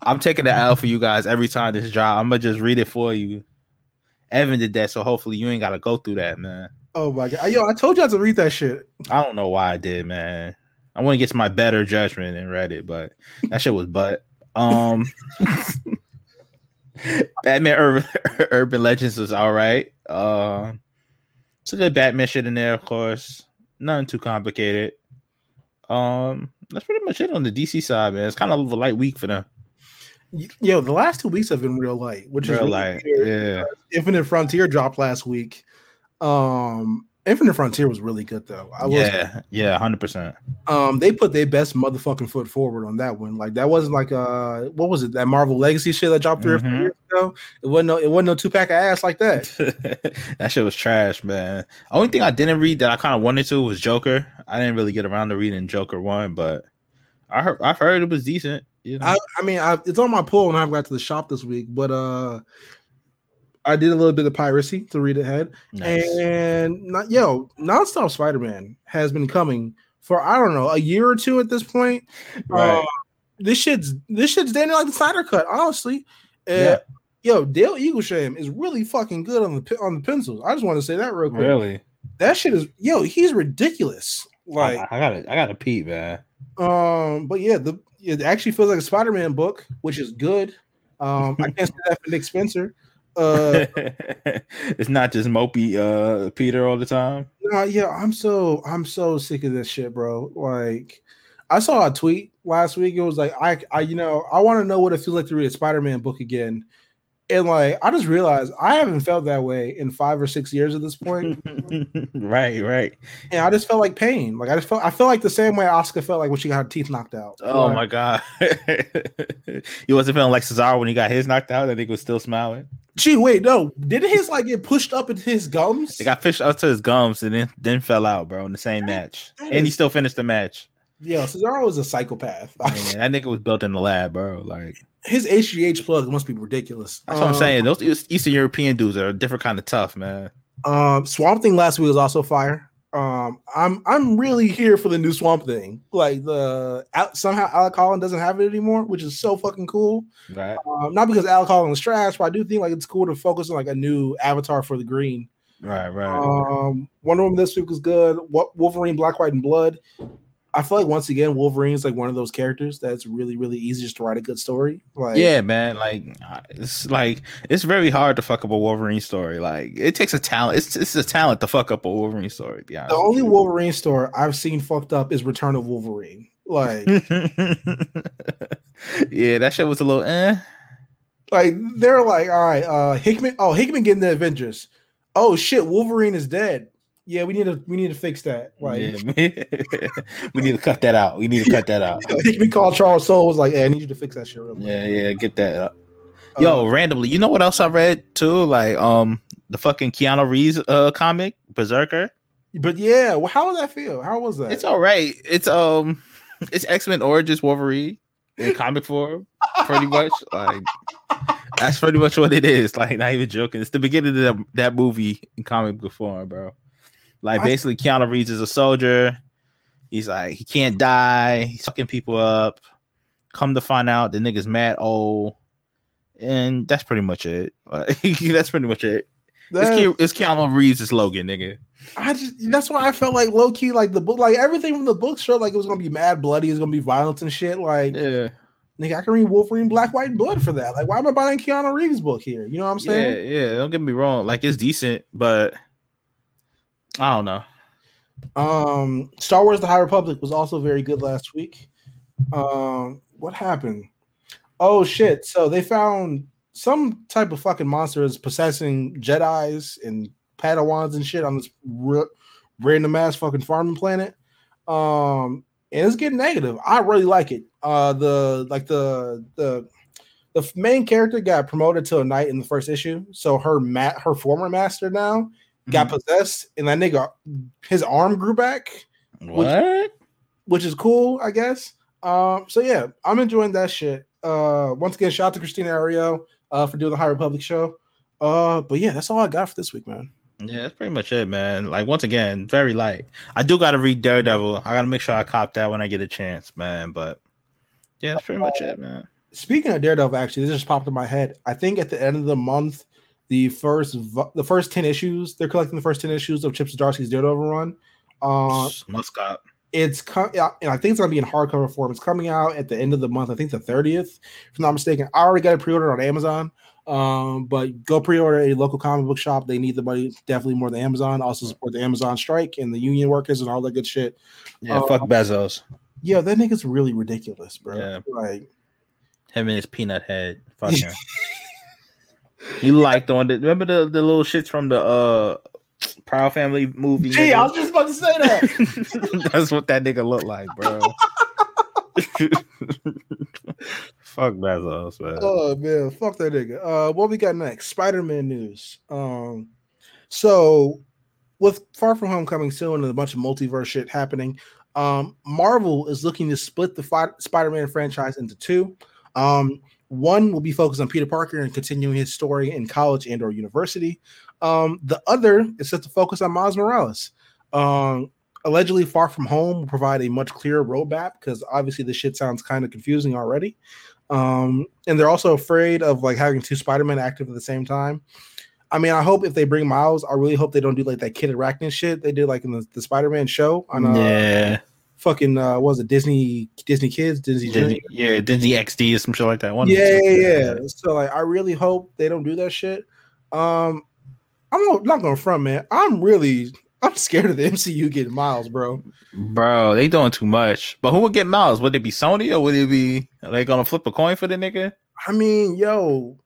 I'm taking the L for you guys every time this drop. I'm gonna just read it for you. Evan did that, so hopefully you ain't gotta go through that, man. Oh my god, yo, I told y'all to read that shit. I don't know why I did, man. I want to get to my better judgment and read it, but that shit was butt. Batman Urban Legends was all right. It's a good Batman shit in there, of course. Nothing too complicated. That's pretty much it on the DC side, man. It's kind of a light week for them. Yo, the last 2 weeks have been real light, which real is really light. Weird. Yeah. Infinite Frontier dropped last week. Infinite Frontier was really good though. 100%. They put their best motherfucking foot forward on that one. Like that wasn't like what was it? That Marvel Legacy shit that dropped 3 or 4 years ago. It wasn't no 2-pack of ass like that. That shit was trash, man. Only thing I didn't read that I kind of wanted to was Joker. I didn't really get around to reading Joker 1, but I've heard it was decent. You know? I mean, it's on my pull and I've got to the shop this week, but I did a little bit of piracy to read ahead. Nice. And Nonstop Spider-Man has been coming for I don't know a year or two at this point. Right. This shit's standing like the Snyder Cut, honestly. Yo, Dale Eaglesham is really fucking good on the pencils. I just want to say that real quick. Really, that shit is he's ridiculous. Like I gotta pee, man. But yeah, it actually feels like a Spider-Man book, which is good. I can't say that for Nick Spencer. It's not just mopey Peter all the time. I'm so sick of this shit, bro. Like I saw a tweet last week. It was like I want to know what it feels like to read a Spider-Man book again. And like I just realized I haven't felt that way in 5 or 6 years at this point. Right. And I just felt like pain. Like I felt like the same way Oscar felt like when she got her teeth knocked out. Oh like, my god. You wasn't feeling like Cesaro when he got his knocked out, that nigga was still smiling. Gee, wait, no. Didn't his like get pushed up into his gums? It got pushed up to his gums and then fell out, bro, in the same match. He still finished the match. Yo, Cesaro was a psychopath. Man, that nigga was built in the lab, bro. Like his HGH plug must be ridiculous. That's what I'm saying. Those Eastern European dudes are a different kind of tough, man. Swamp Thing last week was also fire. I'm really here for the new Swamp Thing. Like somehow Alec Holland doesn't have it anymore, which is so fucking cool. Right. Not because Alec Holland is trash, but I do think like it's cool to focus on like a new avatar for the green. Right. Wonder Woman this week was good. What Wolverine, Black, White, and Blood. I feel like once again, Wolverine is like one of those characters that's really, really easy just to write a good story. Like, yeah, man. Like it's very hard to fuck up a Wolverine story. Like it takes a talent. It's a talent to fuck up a Wolverine story. To be honest. The only Wolverine story I've seen fucked up is Return of Wolverine. Like, yeah, that shit was a little eh. Like they're like, all right, Hickman. Oh, Hickman getting the Avengers. Oh shit, Wolverine is dead. Yeah, we need to fix that. Right? Yeah. We need to cut that out. We called Charles Soule. Was like, hey, I need you to fix that shit real quick. Yeah, get that up. Yo, randomly, you know what else I read too? Like, the fucking Keanu Reeves comic, Berserker. But yeah, well, how did that feel? How was that? It's all right. It's X-Men Origins Wolverine in comic form, pretty much. Like, That's pretty much what it is. Like, not even joking. It's the beginning of that movie in comic book form, bro. Like, basically, Keanu Reeves is a soldier. He's like, he can't die. He's fucking people up. Come to find out, the nigga's mad old. And that's pretty much it. That's pretty much it. It's Keanu Reeves as Logan, nigga. That's why I felt like low key, like the book, like everything from the book showed like it was gonna be mad bloody, it's gonna be violence and shit. Like, yeah, nigga, I can read Wolverine Black, White, and Blood for that. Like, why am I buying Keanu Reeves' book here? You know what I'm saying? Yeah, don't get me wrong. Like, it's decent, but I don't know. Star Wars: The High Republic was also very good last week. What happened? Oh shit! So they found some type of fucking monster is possessing Jedis and Padawans and shit on this random ass fucking farming planet. And it's getting negative. I really like it. The main character got promoted to a knight in the first issue. So her former master now got possessed, and that nigga, his arm grew back. What? Which is cool, I guess. So yeah, I'm enjoying that shit. Once again, shout out to Christina Arroyo for doing the High Republic show. But yeah, that's all I got for this week, man. Yeah, that's pretty much it, man. Like, once again, very light. I do got to read Daredevil. I got to make sure I cop that when I get a chance, man. But yeah, that's pretty much it, man. Speaking of Daredevil, actually, this just popped in my head. I think at the end of the month, the first 10 issues, they're collecting the first 10 issues of Chip Zdarsky's Daredevil run. Must cop. It's coming, and I think it's gonna be in hardcover form. It's coming out at the end of the month. I think the 30th, if I'm not mistaken. I already got it pre-ordered on Amazon. But go pre-order at a local comic book shop. They need the money definitely more than Amazon. Also support the Amazon strike and the union workers and all that good shit. Yeah, fuck Bezos. Yeah, that nigga's really ridiculous, bro. Yeah. Like him and his peanut head. Fuck him. He liked on the remember the little shits from the Proud Family movie. Gee, nigga. I was just about to say that. That's what that nigga looked like, bro. Fuck Bezos, man. Oh man, fuck that nigga. What we got next? Spider-Man news. So with Far From Home coming soon and a bunch of multiverse shit happening, Marvel is looking to split the Spider-Man franchise into two. One will be focused on Peter Parker and continuing his story in college and/or university. The other is set to focus on Miles Morales. Allegedly, Far From Home will provide a much clearer roadmap because obviously this shit sounds kind of confusing already. And they're also afraid of like having two Spider-Men active at the same time. I mean, I hope if they bring Miles, I really hope they don't do like that Kid Arachnid shit they did like in the Spider-Man show on fucking what was it, Disney Kids, Disney yeah, Disney XD or some shit like that. Yeah. So like, I really hope they don't do that shit. I'm not going to front, man. I'm scared of the MCU getting Miles, bro. Bro, they doing too much. But who would get Miles? Would it be Sony or would it be, are they going to flip a coin for the nigga? I mean, yo,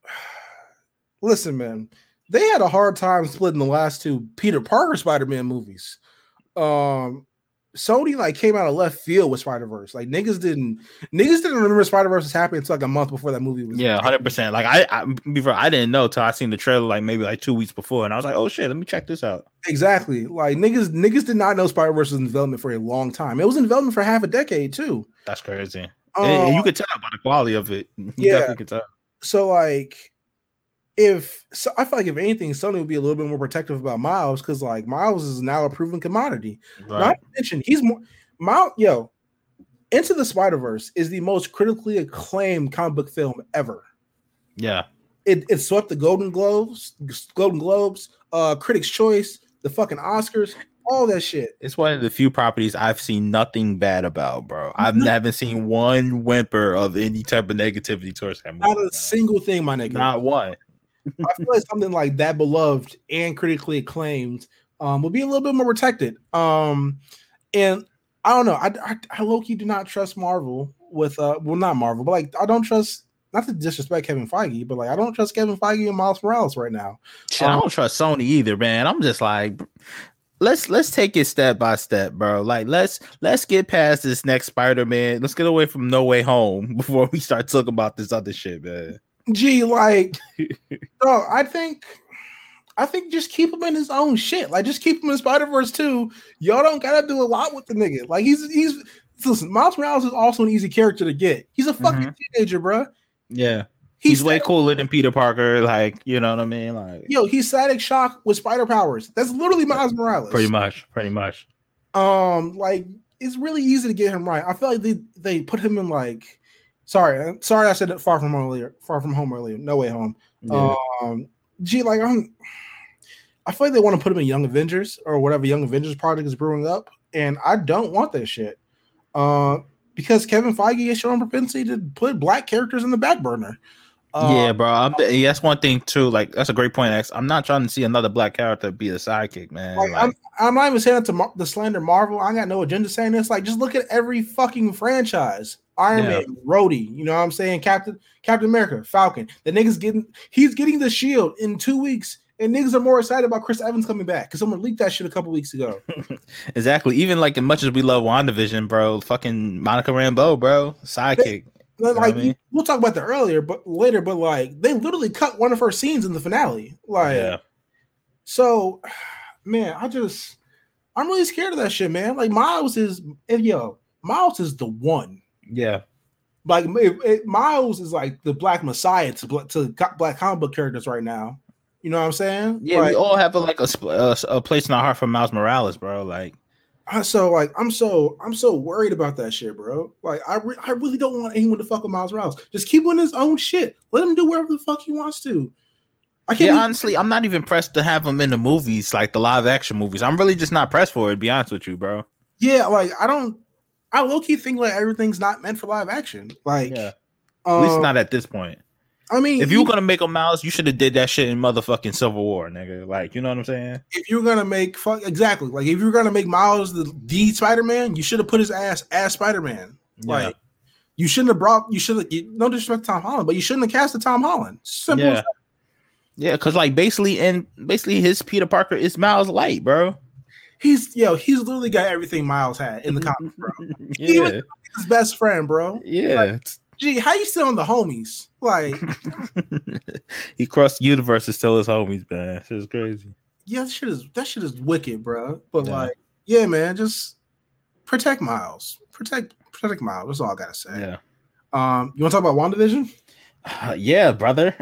listen, man. They had a hard time splitting the last two Peter Parker Spider-Man movies. Sony like came out of left field with Spider-Verse. Like niggas didn't remember Spider-Verse was happening until like a month before that movie was. Yeah, 100%. Like I didn't know till I seen the trailer like maybe like 2 weeks before, and I was like, oh shit, let me check this out. Exactly. Like niggas did not know Spider-Verse was in development for a long time. It was in development for half a decade too. That's crazy. And you could tell by the quality of it. You definitely could tell. So like. I feel like if anything, Sony would be a little bit more protective about Miles because like Miles is now a proven commodity. Right. Not to mention he's more Miles. Yo, Into the Spider-Verse is the most critically acclaimed comic book film ever. Yeah, it swept the Golden Globes, Critics' Choice, the fucking Oscars, all that shit. It's one of the few properties I've seen nothing bad about, bro. I haven't seen one whimper of any type of negativity towards that movie. Not a single thing, my nigga. Not one. I feel like something like that beloved and critically acclaimed will be a little bit more protected. And I don't know. I low-key do not trust Marvel with not Marvel, but like I don't trust, not to disrespect Kevin Feige, but like I don't trust Kevin Feige and Miles Morales right now. Shit, I don't trust Sony either, man. I'm just like let's take it step by step, bro. Like let's get past this next Spider-Man. Let's get away from No Way Home before we start talking about this other shit, man. Gee, like, bro, I think just keep him in his own shit. Like, just keep him in Spider-Verse 2. Y'all don't gotta do a lot with the nigga. Like, he's listen. Miles Morales is also an easy character to get. He's a fucking teenager, bro. Yeah, He's way cooler than Peter Parker. Like, you know what I mean? Like, yo, he's Static Shock with spider powers. That's literally Miles Morales. Pretty much. Like, it's really easy to get him right. I feel like they put him in like, sorry, I said that Far From Home earlier. No Way Home. Yeah. I feel like they want to put him in Young Avengers or whatever Young Avengers project is brewing up, and I don't want that shit. Because Kevin Feige has shown propensity to put black characters in the back burner. Yeah, bro. That's one thing too. Like, that's a great point, X. I'm not trying to see another black character be a sidekick, man. Like, I'm not even saying that to the slander Marvel. I got no agenda saying this. Like, just look at every fucking franchise. Iron Man, Rhodey. You know what I'm saying? Captain America, Falcon. The niggas he's getting the Shield in 2 weeks. And niggas are more excited about Chris Evans coming back because someone leaked that shit a couple weeks ago. Exactly. Even like, as much as we love WandaVision, bro, fucking Monica Rambeau, bro, sidekick. We'll talk about that later. But like, they literally cut one of her scenes in the finale. Like, yeah. So, man, I'm really scared of that shit, man. Like, Miles is the one. Yeah. Like, Miles is like the Black Messiah to black comic book characters right now. You know what I'm saying? Yeah, like, we all have a place in our heart for Miles Morales, bro. Like, I'm so worried about that shit, bro. Like, I really don't want anyone to fuck with Miles Morales. Just keep on his own shit. Let him do whatever the fuck he wants to. Honestly, I'm not even pressed to have him in the movies, like the live action movies. I'm really just not pressed for it. To be honest with you, bro. Yeah, like I low key think like everything's not meant for live action. Like, yeah. At least not at this point. I mean, if you were gonna make a Miles, you should have did that shit in motherfucking Civil War, nigga. Like, you know what I'm saying? If you're gonna make exactly, like, if you're gonna make Miles the Spider-Man, you should have put his ass as Spider-Man. Yeah. Like, you shouldn't have no disrespect to Tom Holland, but you shouldn't have cast the Tom Holland. Simple as that. Yeah, because like basically his Peter Parker is Miles Light, bro. He's literally got everything Miles had in the comics, bro. Yeah. Even his best friend, bro. Yeah. Like, gee, how you still on the homies? Like, he crossed universes till his homies, man. Shit is crazy. Yeah, that shit is wicked, bro. But man, just protect Miles. Protect Miles. That's all I gotta say. Yeah. You want to talk about WandaVision? Yeah, brother.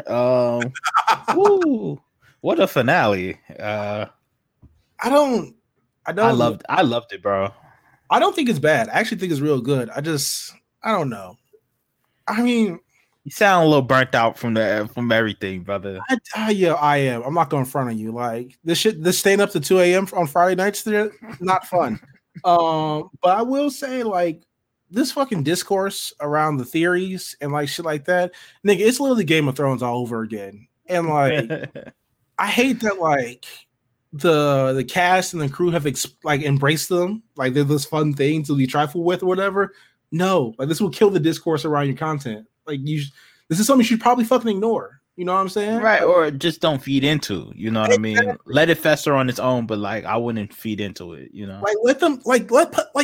Woo, what a finale. I loved it, bro. I don't think it's bad. I actually think it's real good. I don't know. I mean, you sound a little burnt out from everything, brother. I am. I'm not going to front on you. Like, this staying up to 2 a.m. on Friday nights, not fun. But I will say, like, this fucking discourse around the theories and like shit like that, nigga, it's literally Game of Thrones all over again. And like, I hate that like the cast and the crew have embraced them, like they're this fun thing to be trifled with or whatever. No, like, this will kill the discourse around your content. Like, this is something you should probably fucking ignore. You know what I'm saying? Right, or just don't feed into. You know what I mean? Let it fester on its own, but like, I wouldn't feed into it. You know, like, let them like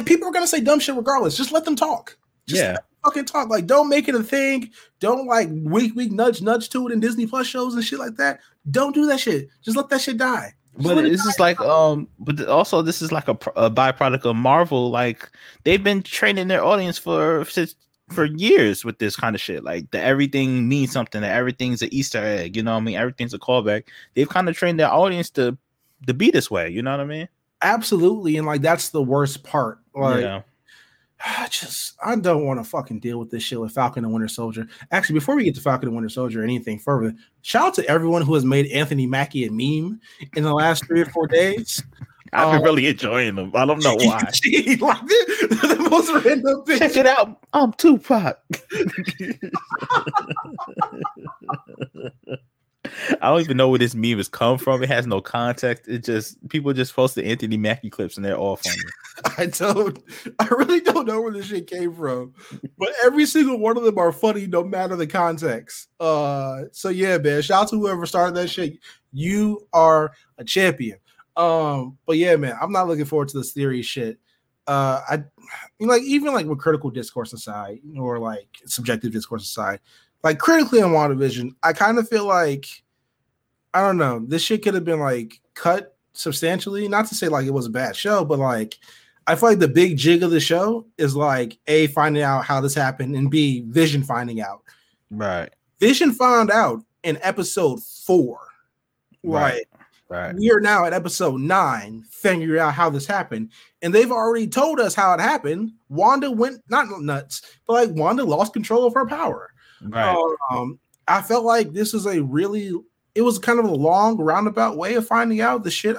people are gonna say dumb shit regardless. Just let them talk. Let them fucking talk. Like, don't make it a thing. Don't like weak nudge to it in Disney Plus shows and shit like that. Don't do that shit. Just let that shit die. But this is like, but also this is like a byproduct of Marvel. Like, they've been training their audience for years with this kind of shit. Like, the everything means something. That everything's an Easter egg. You know what I mean? Everything's a callback. They've kind of trained their audience to be this way. You know what I mean? Absolutely. And like, that's the worst part. Like, yeah. I don't want to fucking deal with this shit with Falcon and Winter Soldier. Actually, before we get to Falcon and Winter Soldier or anything further, shout out to everyone who has made Anthony Mackie a meme in the last 3 or 4 days. I've been really enjoying them. I don't know why. Like, the most random thing. Check it out. I'm Tupac. I don't even know where this meme has come from. It has no context. It just people just post the Anthony Mackie clips and they're all funny. I really don't know where this shit came from, but every single one of them are funny no matter the context. So yeah, man. Shout out to whoever started that shit. You are a champion. But yeah, man, I'm not looking forward to this theory shit. Even with critical discourse aside, or like subjective discourse aside. Like, critically on WandaVision, I kind of feel like, I don't know, this shit could have been, like, cut substantially. Not to say, like, it was a bad show, but, like, I feel like the big jig of the show is, like, A, finding out how this happened, and B, Vision finding out. Right. Vision found out in episode 4. Right. We are now at episode 9, figuring out how this happened. And they've already told us how it happened. Wanda went, not nuts, but like Wanda lost control of her power. Right. I felt like this is a really, it was kind of a long roundabout way of finding out the shit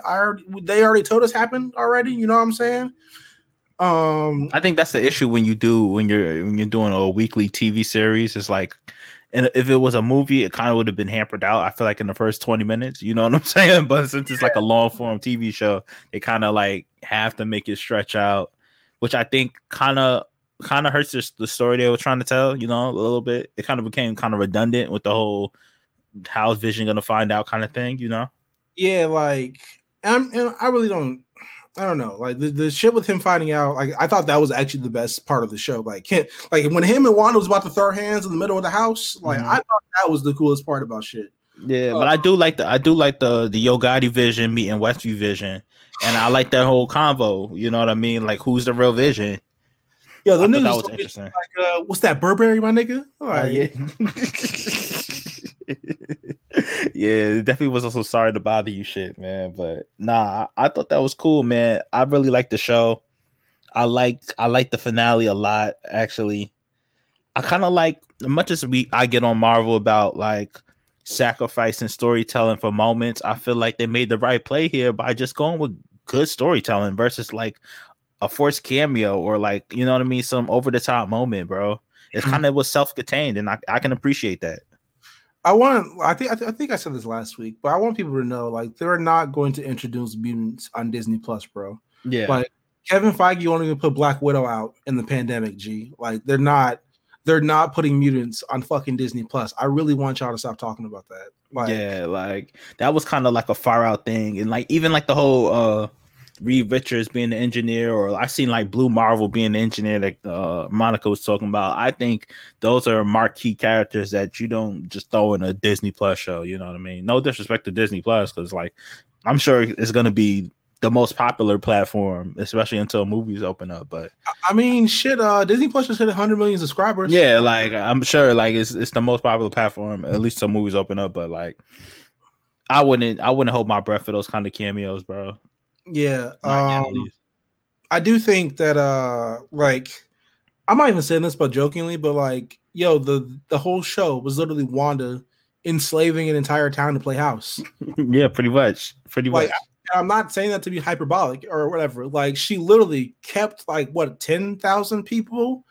they already told us happened already. You know what I'm saying? I think that's the issue when you're doing a weekly TV series. It's like, and if it was a movie, it kind of would have been hampered out, I feel like, in the first 20 minutes. You know what I'm saying? But since it's like a long-form TV show, they kind of like have to make it stretch out, which I think kind of hurts the story they were trying to tell, you know, a little bit. It kind of became kind of redundant with the whole how's Vision going to find out kind of thing, you know? Yeah, like, and I really don't... I don't know, like the shit with him finding out. Like I thought that was actually the best part of the show. Like, when him and Wanda was about to throw hands in the middle of the house. Like I thought that was the coolest part about shit. Yeah, but I do like the Yo Gotti Vision meeting Westview Vision, and I like that whole convo. You know what I mean? Like, who's the real Vision? Yeah, the niggas was interesting. Like, what's that, Burberry, my nigga? All right. Yeah. Yeah, definitely was also sorry to bother you shit, man. But nah, I thought that was cool, man. I really liked the show. I like the finale a lot, actually. I kind of like, as much as I get on Marvel about like sacrificing storytelling for moments, I feel like they made the right play here by just going with good storytelling versus like a forced cameo or like, you know what I mean, some over-the-top moment, bro. It kind of was self-contained, and I can appreciate that. I think I said this last week, but I want people to know, like, they're not going to introduce mutants on Disney Plus, bro. Yeah. Like, Kevin Feige only going to put Black Widow out in the pandemic, G. Like, they're not putting mutants on fucking Disney Plus. I really want y'all to stop talking about that. Like, yeah, like, that was kind of like a far out thing. And, like, even, like, the whole Reed Richards being the engineer, or I've seen, like, Blue Marvel being the engineer that Monica was talking about. I think those are marquee characters that you don't just throw in a Disney Plus show, you know what I mean? No disrespect to Disney Plus, because, like, I'm sure it's going to be the most popular platform, especially until movies open up. But I mean, shit, Disney Plus just hit 100 million subscribers. Yeah, like, I'm sure, like, it's the most popular platform, at least till movies open up. But, like, I wouldn't hold my breath for those kind of cameos, bro. Yeah, I do think that like, I'm not even saying this but jokingly, but like, yo, the whole show was literally Wanda enslaving an entire town to play house. Yeah, pretty much. Like, I'm not saying that to be hyperbolic or whatever. Like, she literally kept like what 10,000 people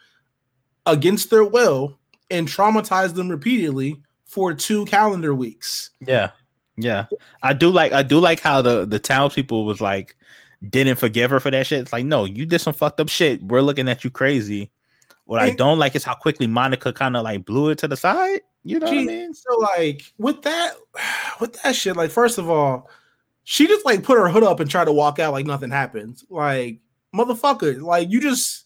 against their will and traumatized them repeatedly for 2 calendar weeks. Yeah. Yeah, I do like how the townspeople was like, didn't forgive her for that shit. It's like, no, you did some fucked up shit. We're looking at you crazy. What I don't like is how quickly Monica kind of like blew it to the side. You know what I mean? So like with that shit, like first of all, she just like put her hood up and tried to walk out like nothing happened. Like motherfucker, like you just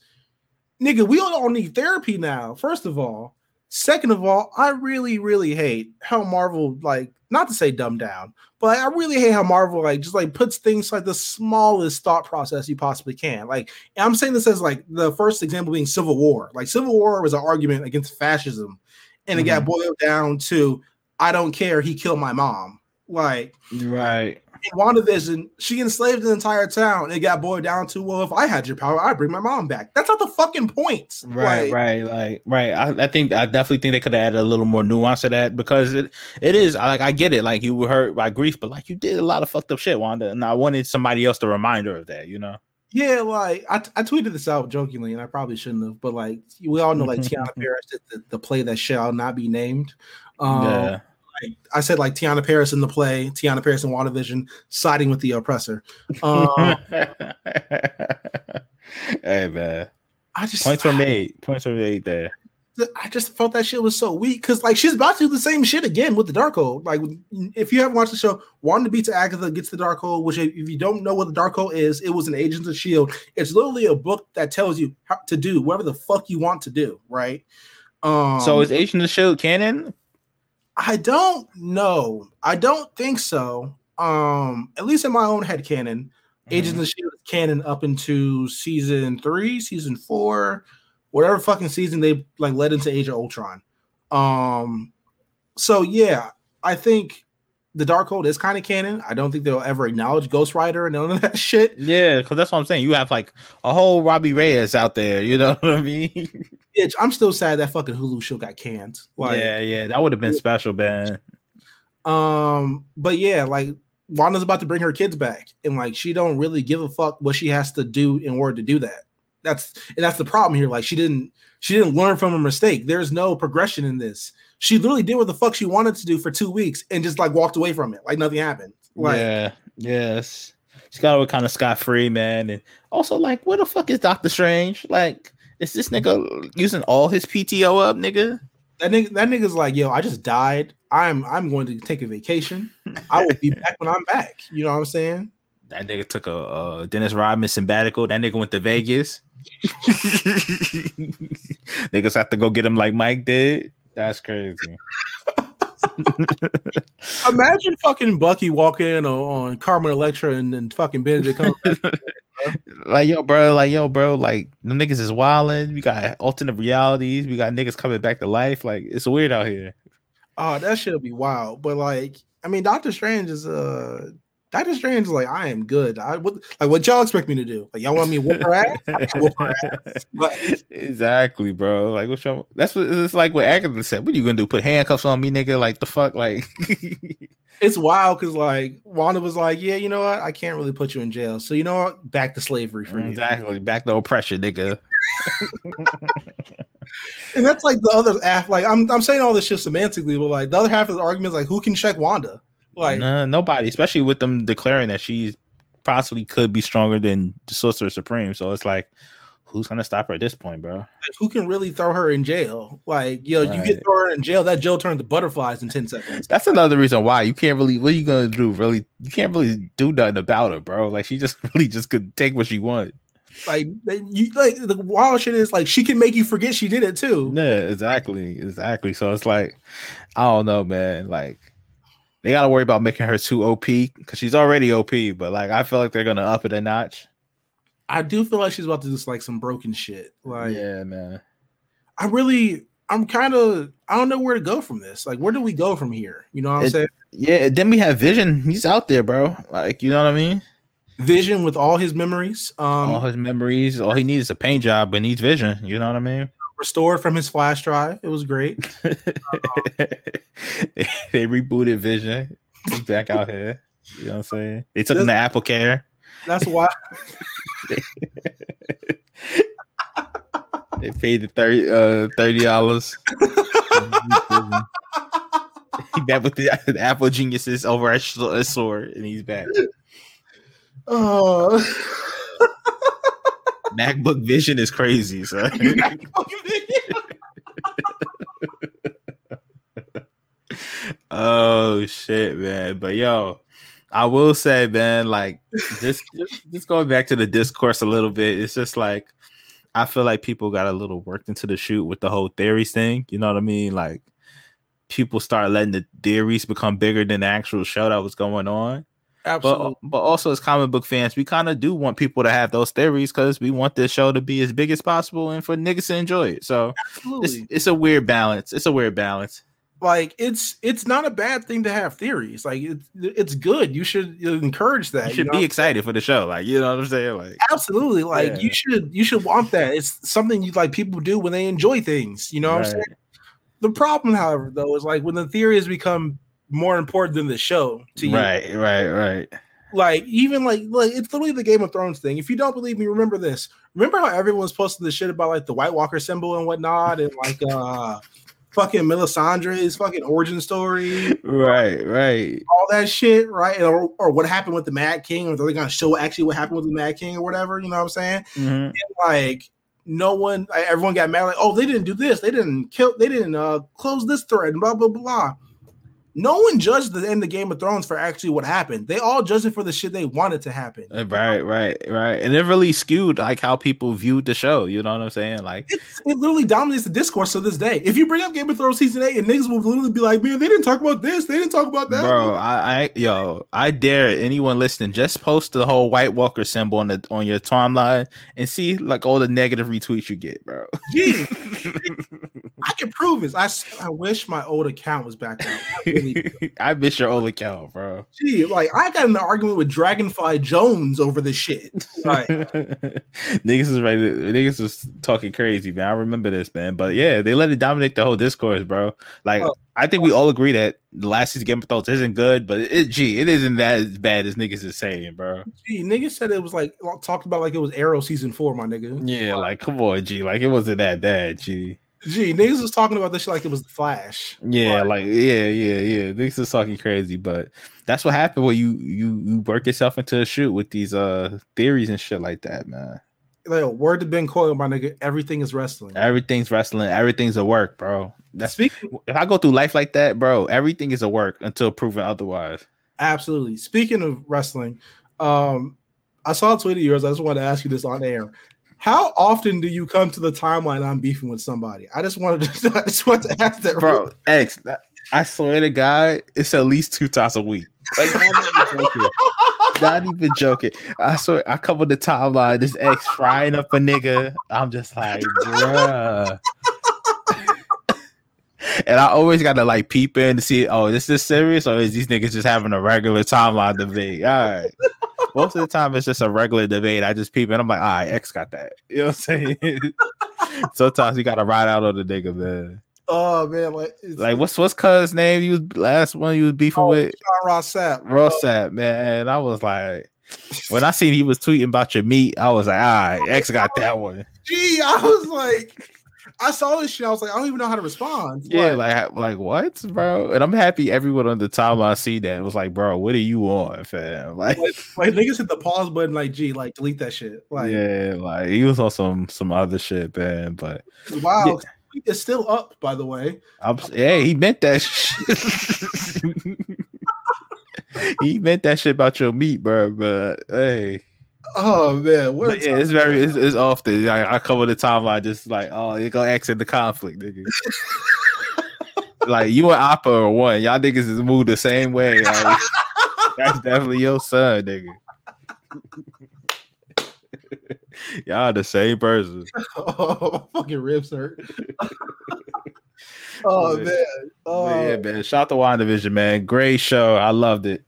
nigga, we all need therapy now. First of all. Second of all, I really, really hate how Marvel, like, not to say dumbed down, but I really hate how Marvel, like, just, like, puts things, like, the smallest thought process you possibly can. Like, and I'm saying this as, like, the first example being Civil War. Like, Civil War was an argument against fascism, and it got boiled down to, I don't care, he killed my mom. Like, right. In WandaVision, she enslaved an entire town. It got boiled down to, well, if I had your power, I'd bring my mom back. That's not the fucking point. Right. I definitely think they could have added a little more nuance to that, because it is like, I get it. Like, you were hurt by grief, but like, you did a lot of fucked up shit, Wanda. And I wanted somebody else to remind her of that, you know? Yeah, like I tweeted this out jokingly, and I probably shouldn't have, but like, we all know, like, Tiana Paris did the play that shall not be named. Yeah. I said, like, Tiana Paris in the play, Tiana Paris in WandaVision, siding with the oppressor. Hey, man. Points were made there. I just felt that shit was so weak, because, like, she's about to do the same shit again with the Darkhold. Like, if you haven't watched the show, Wanda beats Agatha, gets the Darkhold, which, if you don't know what the Darkhold is, it was an Agents of S.H.I.E.L.D. It's literally a book that tells you how to do whatever the fuck you want to do, right? So is Agents of S.H.I.E.L.D. canon? I don't know. I don't think so. At least in my own headcanon, Agents of S.H.I.E.L.D. is canon up into season 3, season 4, whatever fucking season they like led into Age of Ultron. So yeah, I think the Darkhold is kind of canon. I don't think they'll ever acknowledge Ghost Rider and none of that shit. Yeah, because that's what I'm saying. You have like a whole Robbie Reyes out there. You know what I mean? Bitch, I'm still sad that fucking Hulu show got canned. Like, yeah, that would have been special, man. But yeah, like Wanda's about to bring her kids back, and like she don't really give a fuck what she has to do in order to do that. That's the problem here. Like she didn't learn from a mistake. There's no progression in this. She literally did what the fuck she wanted to do for 2 weeks and just like walked away from it. Like nothing happened. Like, yes. She got away kind of scot-free, man. And also like, where the fuck is Doctor Strange? Like, is this nigga using all his PTO up, nigga? That nigga's like, yo, I just died. I'm going to take a vacation. I will be back when I'm back. You know what I'm saying? That nigga took a Dennis Rodman sabbatical. That nigga went to Vegas. Niggas have to go get him like Mike did. That's crazy. Imagine fucking Bucky walking in on Carmen Electra and fucking Benedict Cumberbatch. Like, yo, bro, like, the niggas is wilding. We got alternate realities. We got niggas coming back to life. Like, it's weird out here. Oh, that shit'll be wild. But like, I mean, Doctor Strange is like, I am good. What y'all expect me to do? Like, y'all want me to whoop her ass? Whoop her ass. But, exactly, bro. Like, what's y'all? That's what it's like. What Agatha said. What are you gonna do? Put handcuffs on me, nigga? Like the fuck? Like, it's wild because like Wanda was like, yeah, you know what? I can't really put you in jail. So you know what? Back to slavery for you. Exactly. Back to oppression, nigga. And that's like the other half. Like I'm saying all this shit semantically, but like the other half of the argument is like, who can check Wanda? Like nobody, especially with them declaring that she possibly could be stronger than the Sorcerer Supreme. So it's like, who's gonna stop her at this point, bro? Like, who can really throw her in jail? Like, yo, right. You get throw her in jail, that jail turns to butterflies in 10 seconds. That's another reason why you can't really. What are you gonna do? Really, you can't really do nothing about her, bro. Like, she just really just could take what she wants. Like, you like the wild shit is like she can make you forget she did it too. Yeah, exactly. So it's like, I don't know, man. Like. They gotta worry about making her too OP because she's already OP. But like, I feel like they're gonna up it a notch. I do feel like she's about to do like some broken shit. Like, yeah, man. I don't know where to go from this. Like, where do we go from here? You know what I'm saying? Yeah. Then we have Vision. He's out there, bro. Like, you know what I mean? Vision with all his memories. All he needs is a paint job, but needs Vision. You know what I mean? Restored from his flash drive. It was great. They rebooted Vision. He's back out here. You know what I'm saying? They took him to Apple Care. That's why. They paid the $30. He's back with the Apple Geniuses over at Sword, and he's back. Oh. MacBook Vision is crazy, son. Oh shit, man! But yo, I will say, man, like just going back to the discourse a little bit. It's just like I feel like people got a little worked into the shoot with the whole theories thing. You know what I mean? Like people start letting the theories become bigger than the actual show that was going on. Absolutely. But also as comic book fans, we kind of do want people to have those theories because we want this show to be as big as possible and for niggas to enjoy it. So it's a weird balance. Like it's not a bad thing to have theories. Like it's good. You should encourage that. You should be excited for the show. Like, you know what I'm saying? Like absolutely. Like yeah. You should want that. It's something you like people do when they enjoy things. You know what I'm saying? The problem, however, though, is like when the theories become more important than the show to you. Right. Like even like it's literally the Game of Thrones thing. If you don't believe me, remember this. Remember how everyone's posting this shit about like the White Walker symbol and whatnot, and like fucking Melisandre's fucking origin story. Right. All that shit, right? Or what happened with the Mad King, or are they gonna show actually what happened with the Mad King or whatever, you know what I'm saying? Mm-hmm. And like everyone got mad, like, oh, they didn't do this, they didn't close this thread, and blah blah blah. No one judged the end of Game of Thrones for actually what happened. They all judged it for the shit they wanted to happen. Right. And it really skewed like how people viewed the show. You know what I'm saying? Like it literally dominates the discourse to this day. If you bring up Game of Thrones season 8, and niggas will literally be like, "Man, they didn't talk about this. They didn't talk about that." Bro, I dare anyone listening just post the whole White Walker symbol on your timeline and see like all the negative retweets you get, bro. Yeah. I can prove this. I wish my old account was back up. I miss your old account, bro. Gee, like I got in an argument with Dragonfly Jones over this shit. Like, niggas was talking crazy, man. I remember this, man. But yeah, they let it dominate the whole discourse, bro. Like, I think we all agree that the last season of Game of Thrones isn't good, but it isn't as bad as niggas is saying, bro. Gee, niggas said it was like talked about like it was Arrow season 4, my nigga. Yeah, like come on, G. Like it wasn't that bad, G. Gee, niggas was talking about this shit like it was the Flash. Yeah, like yeah. Niggas was talking crazy, but that's what happened when you work yourself into a shoot with these theories and shit like that, man. Like a word to Ben Coyle, my nigga. Everything is wrestling. Everything's wrestling. Everything's a work, bro. If I go through life like that, bro, everything is a work until proven otherwise. Absolutely. Speaking of wrestling, I saw a tweet of yours. I just wanted to ask you this on air. How often do you come to the timeline I'm beefing with somebody? I just wanted to ask that, bro. X, I swear to God, it's at least 2 times a week. Like, not even joking. I saw I covered the timeline. This ex frying up a nigga. I'm just like, bruh. And I always gotta like peep in to see, oh, is this serious or is these niggas just having a regular timeline debate? All right. Most of the time it's just a regular debate. I just peep in. I'm like, all right, X got that. You know what I'm saying? Sometimes you gotta ride out on the nigga, man. Oh man, like what's cuz name you was last one you was beefing with? Rossap, man. I was like, when I seen he was tweeting about your meat, I was like, all right, X got that one. Gee, I was like, I saw this shit. I was like, I don't even know how to respond. Yeah, like what, bro? And I'm happy everyone on the timeline see that. It was like, bro, what are you on, fam? Like niggas hit the pause button. Like, gee, like delete that shit. Like, yeah, like he was on some other shit, man. But wow. Yeah. It's still up, by the way. Hey, he meant that shit. He meant that shit about your meat, bro. But hey, oh man, what? Yeah, it's often. Like, I cover the timeline, just like, oh, you're gonna exit the conflict, nigga. Like you and Oppa are one. Y'all niggas is moved the same way. Like, that's definitely your son, nigga. Y'all the same person. Oh, my fucking ribs hurt. Oh, man. Oh, yeah, man. Shout out to WandaVision, man. Great show. I loved it.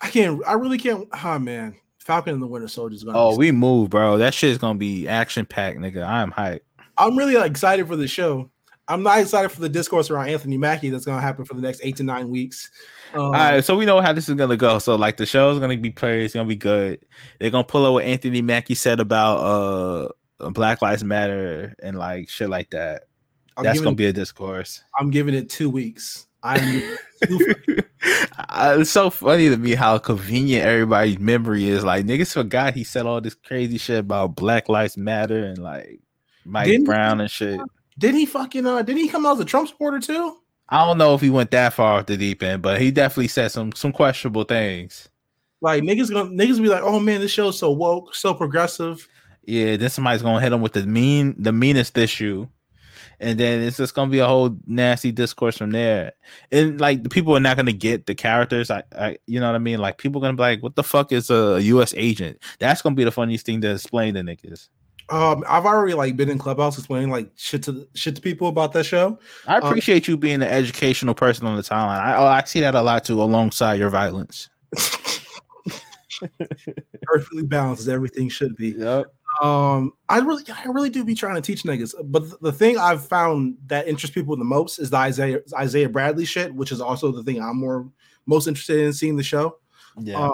I really can't. Oh, man. Falcon and the Winter Soldier is going to be. We moved, bro. That shit is going to be action-packed, nigga. I am hyped. I'm really excited for the show. I'm not excited for the discourse around Anthony Mackie that's going to happen for the next 8 to 9 weeks. All right, so we know how this is going to go. So, like, the show is going to be played. It's going to be good. They're going to pull up what Anthony Mackie said about Black Lives Matter and, like, shit like that. That's going to be a discourse. I'm giving it 2 weeks. It's so funny to me how convenient everybody's memory is. Like, niggas forgot he said all this crazy shit about Black Lives Matter and, like, Mike Brown and shit. Didn't he fucking didn't he come out as a Trump supporter too? I don't know if he went that far off the deep end, but he definitely said some questionable things. Like niggas be like, oh man, this show's so woke, so progressive. Yeah, then somebody's gonna hit him with the meanest issue, and then it's just gonna be a whole nasty discourse from there. And like the people are not gonna get the characters. I you know what I mean? Like people are gonna be like, what the fuck is a US agent? That's gonna be the funniest thing to explain to niggas. I've already like been in Clubhouse explaining like shit to people about that show. I appreciate you being an educational person on the timeline. I see that a lot too, alongside your violence. Perfectly balanced as everything should be. Yep. I really do be trying to teach niggas, but the thing I've found that interests people the most is the Isaiah Bradley shit, which is also the thing I'm most interested in seeing the show. Yeah.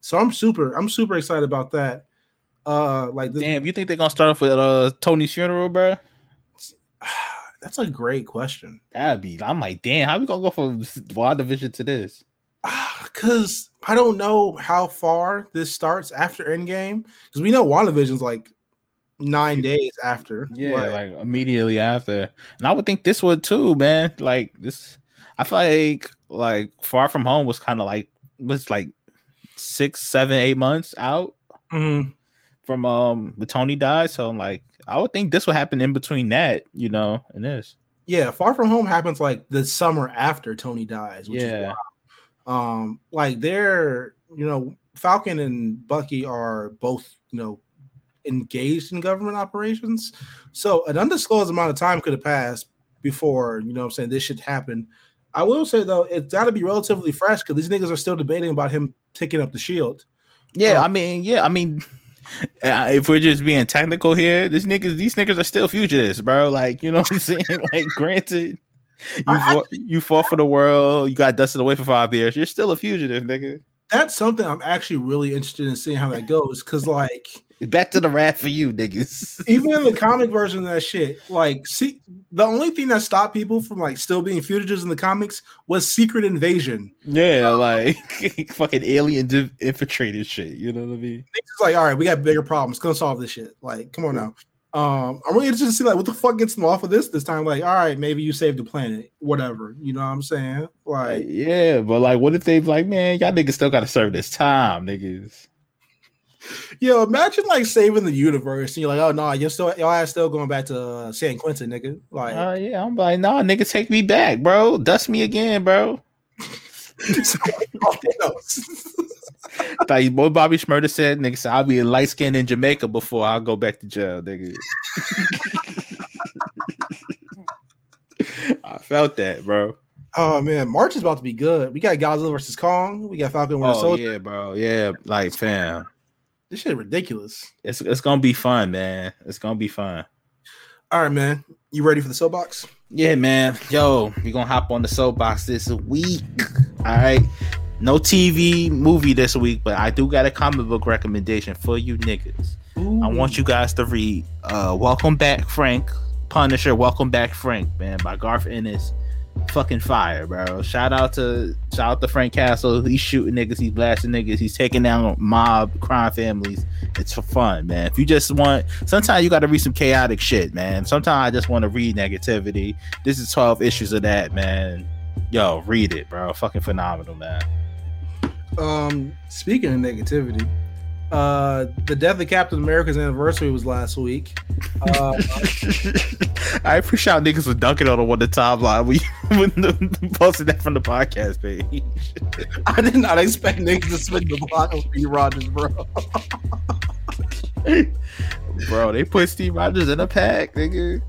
So I'm super excited about that. Like this, damn, you think they're gonna start off with Tony's funeral, bro? That's a great question. I'm like, damn, how we gonna go from WandaVision to this? Because I don't know how far this starts after Endgame. Because we know WandaVision's like 9 days after. Yeah, like immediately after. And I would think this would too, man. Like this, I feel like Far From Home was kind of like 6, 7, 8 months out. Mm-hmm. From when Tony died, so I'm like, I would think this would happen in between that, you know, and this. Yeah, Far From Home happens like the summer after Tony dies, which is wild. Like Falcon and Bucky are both, you know, engaged in government operations. So an undisclosed amount of time could have passed before, you know what I'm saying, this shit happened. I will say, though, it's got to be relatively fresh because these niggas are still debating about him picking up the shield. Yeah, I mean, if we're just being technical here, these niggas are still fugitives, bro. Like, you know what I'm saying? Like, granted, you fought for the world, you got dusted away for 5 years, you're still a fugitive, nigga. That's something I'm actually really interested in seeing how that goes, because, like... Back to the rat for you, niggas. Even in the comic version of that shit, like, see, the only thing that stopped people from, like, still being fugitives in the comics was secret invasion. Yeah, like, fucking alien infiltrated shit, you know what I mean? It's like, all right, we got bigger problems. Go solve this shit. Like, come on now. I'm really interested to see, like, what the fuck gets them off of this time? Like, all right, maybe you saved the planet. Whatever. You know what I'm saying? Like, yeah, but, like, what if they like, man, y'all niggas still gotta serve this time, niggas. Yo, imagine like saving the universe, and you're like, oh no, y'all still going back to San Quentin, nigga. Like, yeah, I'm like, nah, nigga, take me back, bro. Dust me again, bro. Like boy Bobby Shmurda said, nigga, so I'll be light skinned in Jamaica before I go back to jail, nigga. I felt that, bro. Oh man, March is about to be good. We got Godzilla versus Kong. We got Falcon Winter Soldier. Yeah, bro. Yeah, like fam. This shit is ridiculous. It's gonna be fun, man. It's gonna be fun. All right, man. You ready for the soapbox? Yeah, man. Yo, we're gonna hop on the soapbox this week. All right. No TV movie this week, but I do got a comic book recommendation for you niggas. Ooh. I want you guys to read Welcome Back, Frank. Punisher, Welcome Back, Frank, man, by Garth Ennis. Fucking fire, bro. Shout out to Frank Castle. He's shooting niggas, he's blasting niggas, he's taking down mob crime families. It's for fun, man. If you just want, sometimes you gotta read some chaotic shit, man. Sometimes I just want to read negativity. This is 12 issues of that, man. Yo, read it, bro. Fucking phenomenal, man. Speaking of negativity, the death of Captain America's anniversary was last week. I appreciate how niggas were dunking on him on the timeline when posted that from the podcast page. I did not expect niggas to spend the block on Steve Rogers, bro. Bro, they put Steve Rogers in a pack, nigga.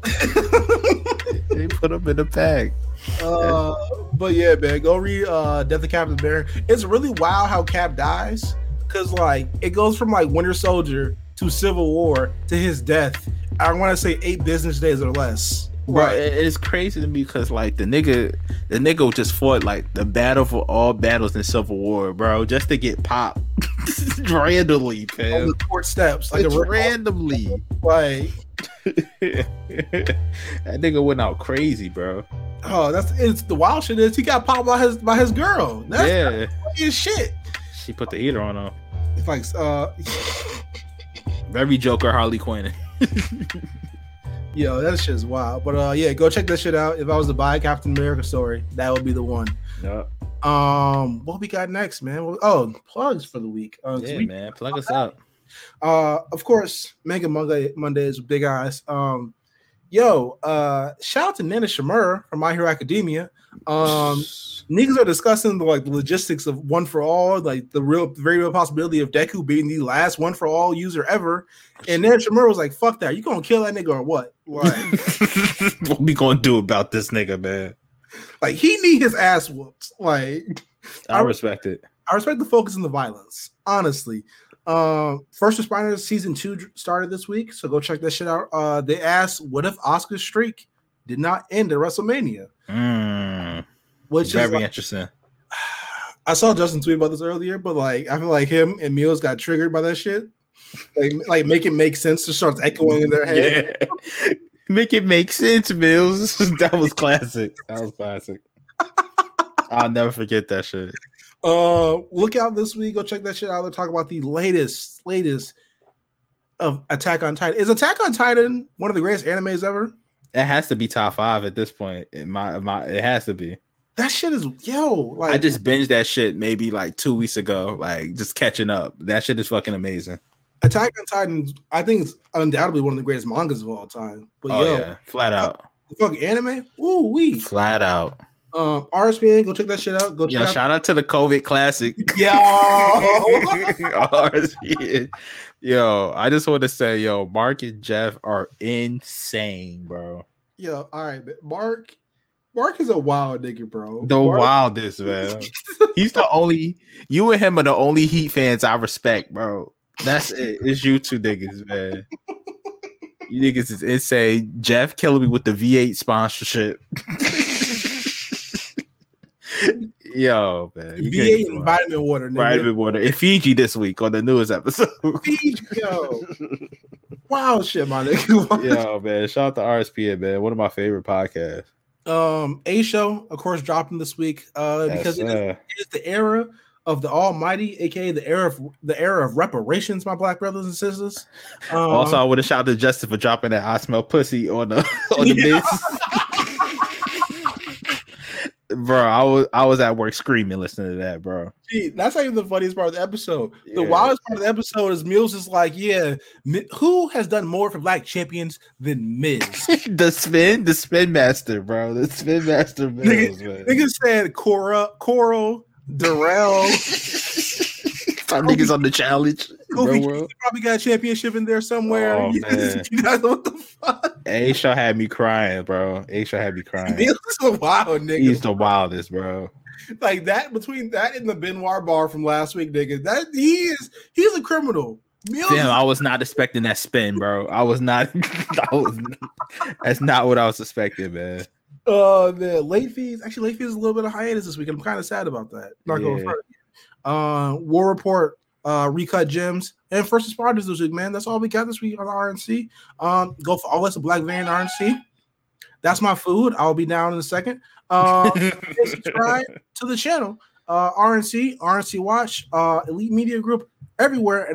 They put him in a pack. But yeah, man, go read Death of Captain America. It's really wild how Cap dies. Because, like, it goes from, like, Winter Soldier to Civil War to his death. I want to say 8 business days or less. Bro, right. It's crazy to me because, like, the nigga just fought, like, the battle for all battles in Civil War, bro, just to get popped randomly, man. On the court steps. Like, randomly. Like. That nigga went out crazy, bro. Oh, it's the wild shit is he got popped by his girl. That's fucking shit. She put the eater on him. It's like very Joker Harley Quinn. Yo, that shit's wild. But yeah, go check that shit out. If I was to buy a Captain America story, that would be the one. Yep. What we got next, man? Oh, plugs for the week. Yeah, man, plug us out. Of course, Mega Monday is with Big Eyes. Shout out to Nana Shamura from My Hero Academia. Niggas are discussing the logistics of One for All, like the very real possibility of Deku being the last One for All user ever. And then Shamura was like, "Fuck that! You gonna kill that nigga or what? Like, what we gonna do about this nigga, man? Like, he need his ass whooped. Like, I respect it. I respect the focus and the violence, honestly." First Responders season 2 started this week, so go check that shit out. They asked, "What if Oscar's streak did not end at WrestleMania?" Which very is very interesting. I saw Justin tweet about this earlier, but like I feel like him and Mills got triggered by that shit. Like make it make sense just starts echoing in their head. Yeah. Make it make sense, Mills. That was classic. That was classic. I'll never forget that shit. Look out this week. Go check that shit out. We'll talk about the latest of Attack on Titan. Is Attack on Titan one of the greatest animes ever? It has to be top 5 at this point. It has to be. That shit is Like, I just binged that shit maybe like 2 weeks ago. Like just catching up. That shit is fucking amazing. Attack on Titan, I think it's undoubtedly one of the greatest mangas of all time. But flat out. The fucking anime. Ooh wee. Flat out. RSPN, go check that shit out. Go check out. Shout out to the COVID classic. Yo, RSPN. Yo, I just want to say, yo, Mark and Jeff are insane, bro. Yo, all right, but Mark is a wild nigga, bro. The wildest, man. He's the only, you and him are the only Heat fans I respect, bro. That's it. It's you two niggas, man. You niggas is insane. Jeff killing me with the V8 sponsorship. Yo, man. V8 and vitamin water. Nigga. Vitamin water. In Fiji this week on the newest episode. Fiji, yo. Wow, shit, my nigga. Yo, man. Shout out to RSPN, man. One of my favorite podcasts. A Show, of course, dropping this week because it is the era of the Almighty, aka the era of reparations, my black brothers and sisters. Also, I would have shouted to Justin for dropping that "I smell pussy" on the mix. Bro, I was at work screaming listening to that, bro. Gee, that's not even the funniest part of the episode. Yeah. The wildest part of the episode is Mills is like, "Yeah, who has done more for black champions than Miz?" the spin master, Mills. Niggas said Cora. Darrell, our niggas on the challenge. Kofi probably got a championship in there somewhere. Oh, man. You guys know what the fuck? A-Shaw had me crying, bro. Mills is a wild nigga. He's the wildest, bro. Like that, between that and the Benoit bar from last week, nigga. That he's a criminal. Mills. Damn, I was not expecting that spin, bro. That's not what I was expecting, man. The late fees. Actually, late fees is a little bit of hiatus this week. I'm kind of sad about that. Not going further. War Report, Recut Gems, and First Responders this week, man. That's all we got this week on the RNC. Go for all that's a Black Variant RNC. That's my food. I'll be down in a second. Subscribe to the channel. RNC, RNC Watch, Elite Media Group, everywhere.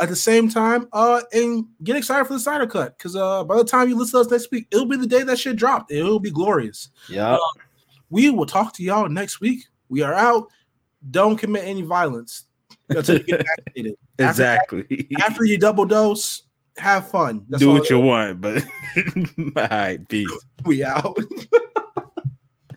At the same time, and get excited for the Snyder Cut, because by the time you listen to us next week, it'll be the day that shit dropped. It'll be glorious. Yeah. We will talk to y'all next week. We are out. Don't commit any violence until you get vaccinated. Exactly. After you double dose, have fun. That's do what you want, but all right, peace. We out.